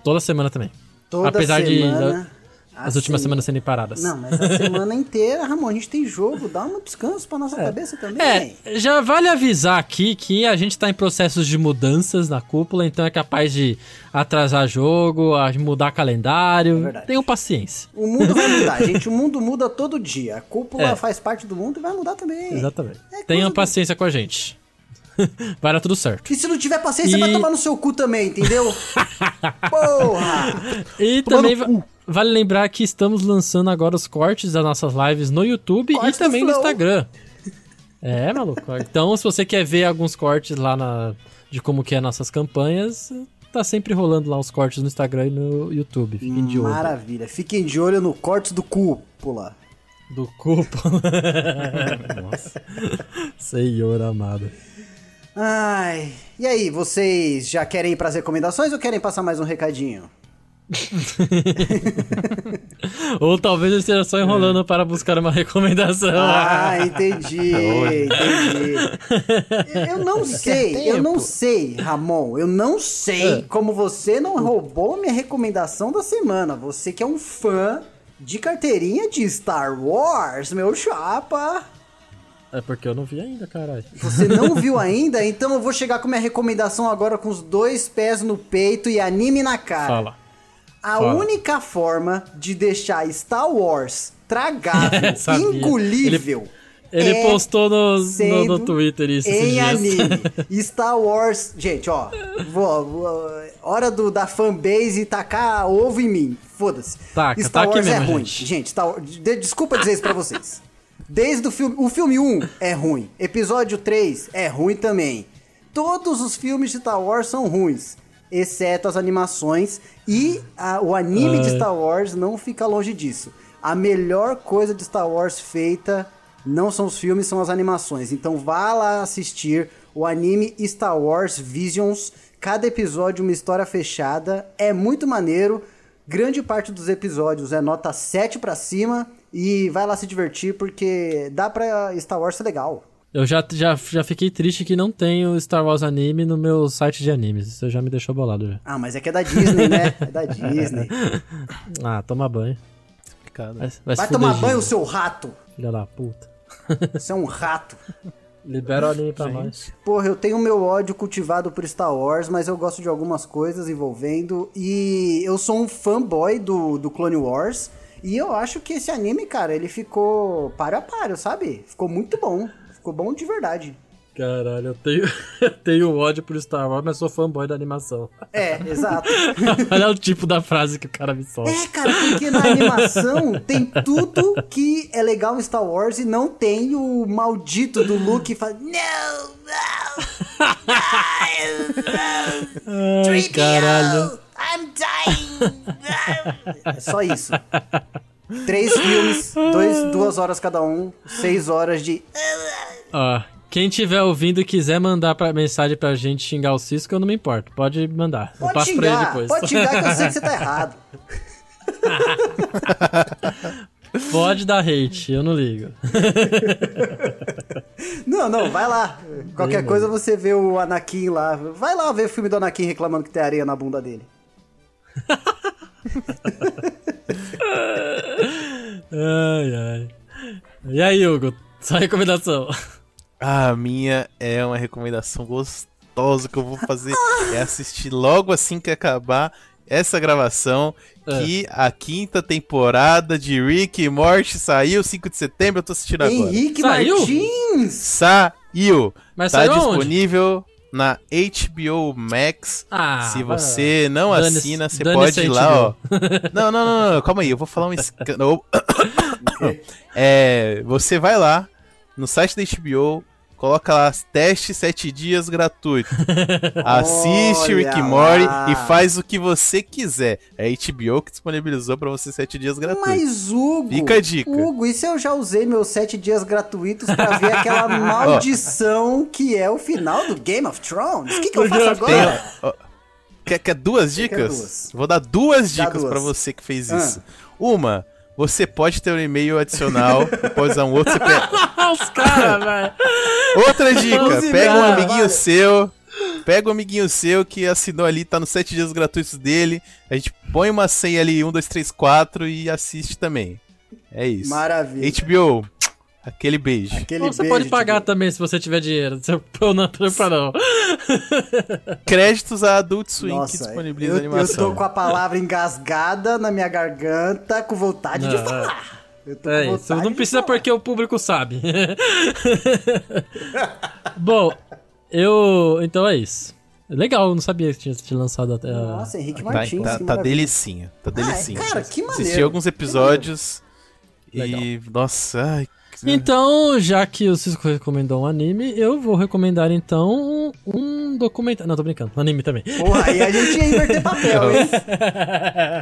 Toda semana também. As últimas semanas sendo paradas. Não, mas a semana inteira, Ramon, a gente tem jogo, dá um descanso pra nossa cabeça também. Já vale avisar aqui que a gente tá em processos de mudanças na cúpula, então é capaz de atrasar jogo, mudar calendário. É, tenham paciência. O mundo vai mudar, gente, o mundo muda todo dia. A cúpula faz parte do mundo e vai mudar também. Exatamente. Tenham paciência com a gente. Vai dar tudo certo. E se não tiver paciência, vai tomar no seu cu também, entendeu? Porra! E também... Vale lembrar que estamos lançando agora os cortes das nossas lives no YouTube e também no Instagram. É, maluco. Então, se você quer ver alguns cortes lá de como que é nossas campanhas, tá sempre rolando lá os cortes no Instagram e no YouTube. Fiquem de olho. Maravilha. Fiquem de olho no corte do Cúpula. Do Cúpula. Nossa. Senhor amado. Ai. E aí, vocês já querem ir pras recomendações ou querem passar mais um recadinho? Ou talvez eu esteja só enrolando para buscar uma recomendação. Ah, entendi. Eu não sei, Ramon. Eu não sei como você não roubou minha recomendação da semana. Você que é um fã de carteirinha de Star Wars, meu chapa. É porque eu não vi ainda, caralho. Você não viu ainda? Então eu vou chegar com minha recomendação agora com os 2 pés no peito e anime na cara. Fala. A única forma de deixar Star Wars tragável, engolível... Ele postou no Twitter isso. Em anime. Star Wars... Gente, ó. Hora da fanbase tacar ovo em mim. Foda-se. Star Wars mesmo, é ruim. Gente, desculpa dizer isso pra vocês. Desde o filme 1 é ruim. Episódio 3 é ruim também. Todos os filmes de Star Wars são ruins. Exceto as animações, e o anime de Star Wars não fica longe disso. A melhor coisa de Star Wars feita não são os filmes, são as animações. Então vá lá assistir o anime Star Wars Visions. Cada episódio uma história fechada, é muito maneiro. Grande parte dos episódios é nota 7 pra cima, E vai lá se divertir, porque dá pra Star Wars ser legal. Eu já fiquei triste que não tenho Star Wars anime no meu site de animes. Isso já me deixou bolado já. Ah, mas é que é da Disney, né? É da Disney. Ah, toma banho. Vai tomar banho, o seu rato! Filha da puta. Você é um rato. Libera o anime pra nós. Porra, eu tenho meu ódio cultivado por Star Wars, mas eu gosto de algumas coisas envolvendo. E eu sou um fanboy do Clone Wars. E eu acho que esse anime, cara, ele ficou páreo a páreo, sabe? Ficou muito bom. Ficou bom de verdade. Caralho, eu tenho ódio pro Star Wars, mas sou fanboy da animação. É, exato. Olha o tipo da frase que o cara me solta. É, cara, porque na animação tem tudo que é legal em Star Wars e não tem o maldito do Luke fala... Não! Ai, caralho. I'm dying! É só isso. 3 filmes, 2 horas cada um, 6 horas de... Ah... Quem estiver ouvindo e quiser mandar mensagem pra gente xingar o Cisco, eu não me importo. Pode mandar. Eu passo xingar, pra ele depois. Pode xingar que eu sei que você tá errado. Pode dar hate, eu não ligo. Não, vai lá. Qualquer coisa você vê o Anakin lá. Vai lá ver o filme do Anakin reclamando que tem areia na bunda dele. Ai, ai. E aí, Hugo? Só recomendação. A minha é uma recomendação gostosa que eu vou fazer é assistir logo assim que acabar essa gravação, que a 5ª temporada de Rick e Morty saiu 5 de setembro, eu tô assistindo agora. Henrique Martins! Saiu! Mas tá disponível onde? Na HBO Max. Se você não assina, você pode ir lá, ó. Não, calma aí, eu vou falar um escândalo. Você vai lá no site da HBO... Coloca lá, teste 7 dias gratuito. Assiste o Rick e Morty e faz o que você quiser. É a HBO que disponibilizou pra você 7 dias gratuitos. Mas, Hugo... Fica a dica. Hugo, e se eu já usei meus 7 dias gratuitos pra ver aquela maldição que é o final do Game of Thrones? O que eu faço agora? Quer 2 dicas? Vou dar 2 dicas pra você que fez isso. Uma... Você pode ter um e-mail adicional, pode usar um outro CPF. Os caras, velho. Outra dica, pega um amiguinho seu que assinou ali, tá nos 7 dias gratuitos dele, a gente põe uma senha ali, 1, 2, 3, 4 e assiste também. É isso. Maravilha. HBO, aquele beijo. Ou você pode pagar também se você tiver dinheiro, não. Créditos a Adult Swim. Nossa, que disponibiliza animação. Eu tô com a palavra engasgada na minha garganta, com vontade de falar. Isso, não precisa porque o público sabe. Bom, então é isso. Legal, eu não sabia que tinha sido lançado até... Nossa, Henrique Martins. Tá delicinha, tá delicinha. Cara, que maneiro. Assisti alguns episódios e... Nossa, ai... Então, já que o Cisco recomendou um anime, eu vou recomendar, então, um documentário... Não, tô brincando. Um anime também. Porra, aí a gente ia inverter papel, hein?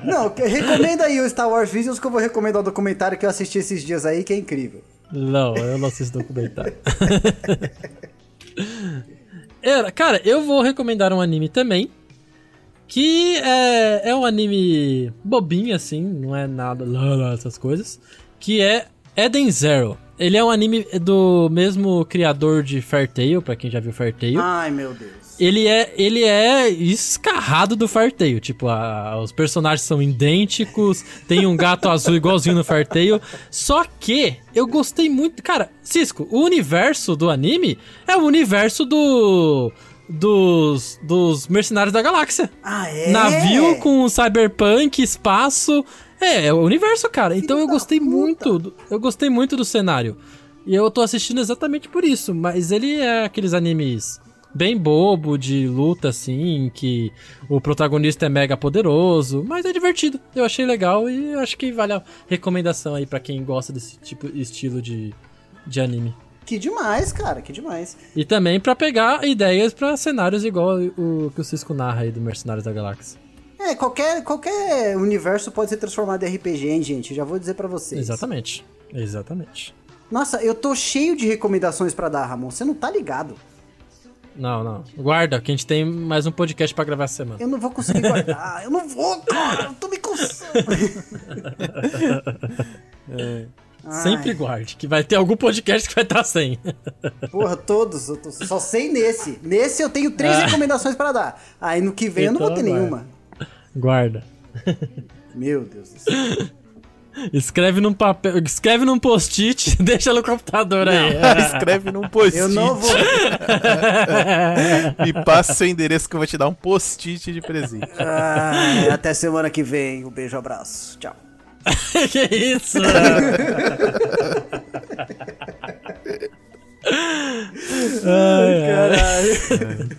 Não, recomenda aí o Star Wars Visions, que eu vou recomendar um documentário que eu assisti esses dias aí, que é incrível. Não, eu não assisto documentário. Cara, eu vou recomendar um anime também, que é um anime bobinho, assim, não é nada... essas coisas, que é... Eden Zero. Ele é um anime do mesmo criador de Fairy Tail, pra quem já viu Fairy Tail. Ai, meu Deus. Ele é escarrado do Fairy Tail. Tipo, os personagens são idênticos, tem um gato azul igualzinho no Fairy Tail. Só que eu gostei muito... Cara, Cisco, o universo do anime é o universo dos Mercenários da Galáxia. Ah, é? Navio com cyberpunk, espaço... É o universo, cara. Filho então eu gostei muito. Eu gostei muito do cenário. E eu tô assistindo exatamente por isso. Mas ele é aqueles animes bem bobo, de luta, assim, que o protagonista é mega poderoso. Mas é divertido. Eu achei legal e acho que vale a recomendação aí pra quem gosta desse tipo de estilo de anime. Que demais, cara, que demais. E também pra pegar ideias pra cenários igual o que o Cisco narra aí do Mercenários da Galáxia. É, qualquer universo pode ser transformado em RPG, hein, gente? Já vou dizer pra vocês. Exatamente. Nossa, eu tô cheio de recomendações pra dar, Ramon. Você não tá ligado. Não. Guarda, que a gente tem mais um podcast pra gravar essa semana. Eu não vou conseguir guardar. Eu não vou, cara. Eu tô me Nossa! É. Sempre guarde, que vai ter algum podcast que vai estar sem. Porra, todos. Eu tô só sem nesse. Nesse eu tenho 3 recomendações pra dar. Aí no que vem então, eu não vou ter nenhuma. Guarda. Meu Deus do céu. Escreve num papel, escreve num post-it, deixa no computador aí. Escreve num post-it. Eu não vou. Me passa seu endereço que eu vou te dar um post-it de presente. Ah, até semana que vem. Um beijo, abraço. Tchau. Que isso? Ai, caralho.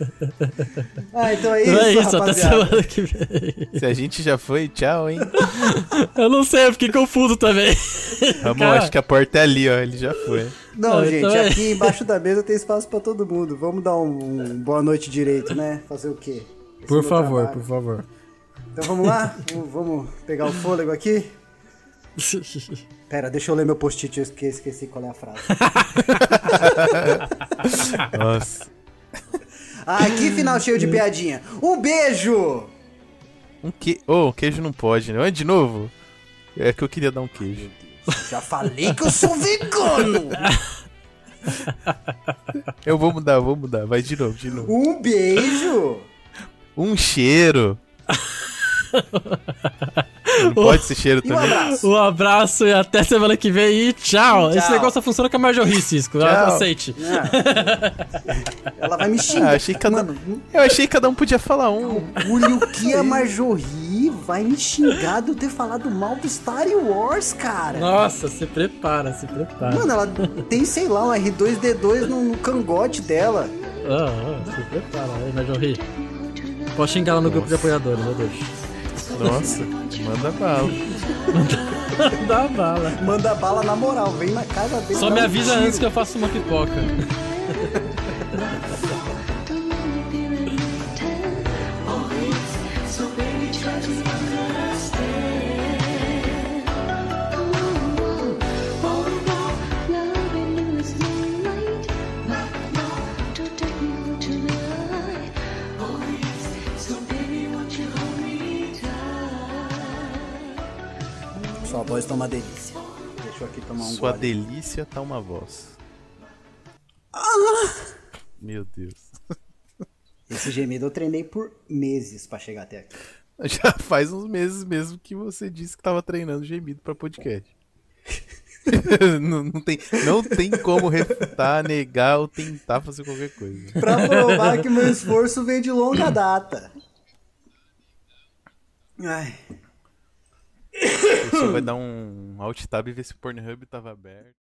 Ah, então é isso, então é isso, rapaziada. Até semana que vem. Se a gente já foi, tchau, hein? Eu não sei, eu fiquei confuso também. Ramon, acho que a porta é ali, ó. Ele já foi. Não, gente, então aqui embaixo da mesa tem espaço pra todo mundo. Vamos dar um boa noite direito, né? Fazer o quê? Esse por favor, trabalho. Por favor. Então vamos lá? Vamos pegar o fôlego aqui? Pera, deixa eu ler meu post-it, eu esqueci qual é a frase. Nossa. Ah, que final cheio de piadinha. Um beijo! Um queijo não pode, né? De novo? É que eu queria dar um queijo. Já falei que eu sou vegano! Eu vou mudar. Vai de novo. Um beijo! Um cheiro! Não pode ser cheiro também. Um abraço e até semana que vem e tchau. Esse negócio só funciona com a Marjorie, Cisco. Ela não aceite. Não. Ela vai me xingar. Eu achei que cada um podia falar um. O que a Marjorie vai me xingar de eu ter falado mal do Star Wars, cara. Nossa, se prepara. Mano, ela tem, sei lá, um R2-D2 no cangote dela. Se prepara, aí, Marjorie. Pode xingar ela no grupo de apoiadores, meu Deus. Nossa, manda bala. Manda bala na moral, vem na casa dele. Só me avisa antes que eu faça uma pipoca. Sua voz tá uma delícia. Deixa eu aqui tomar um Sua gole. Delícia tá uma voz. Meu Deus. Esse gemido eu treinei por meses pra chegar até aqui. Já faz uns meses mesmo que você disse que tava treinando gemido pra podcast. não tem como refutar, negar ou tentar fazer qualquer coisa. Pra provar que meu esforço vem de longa data. Ai... Você vai dar um alt tab e ver se o Pornhub tava aberto.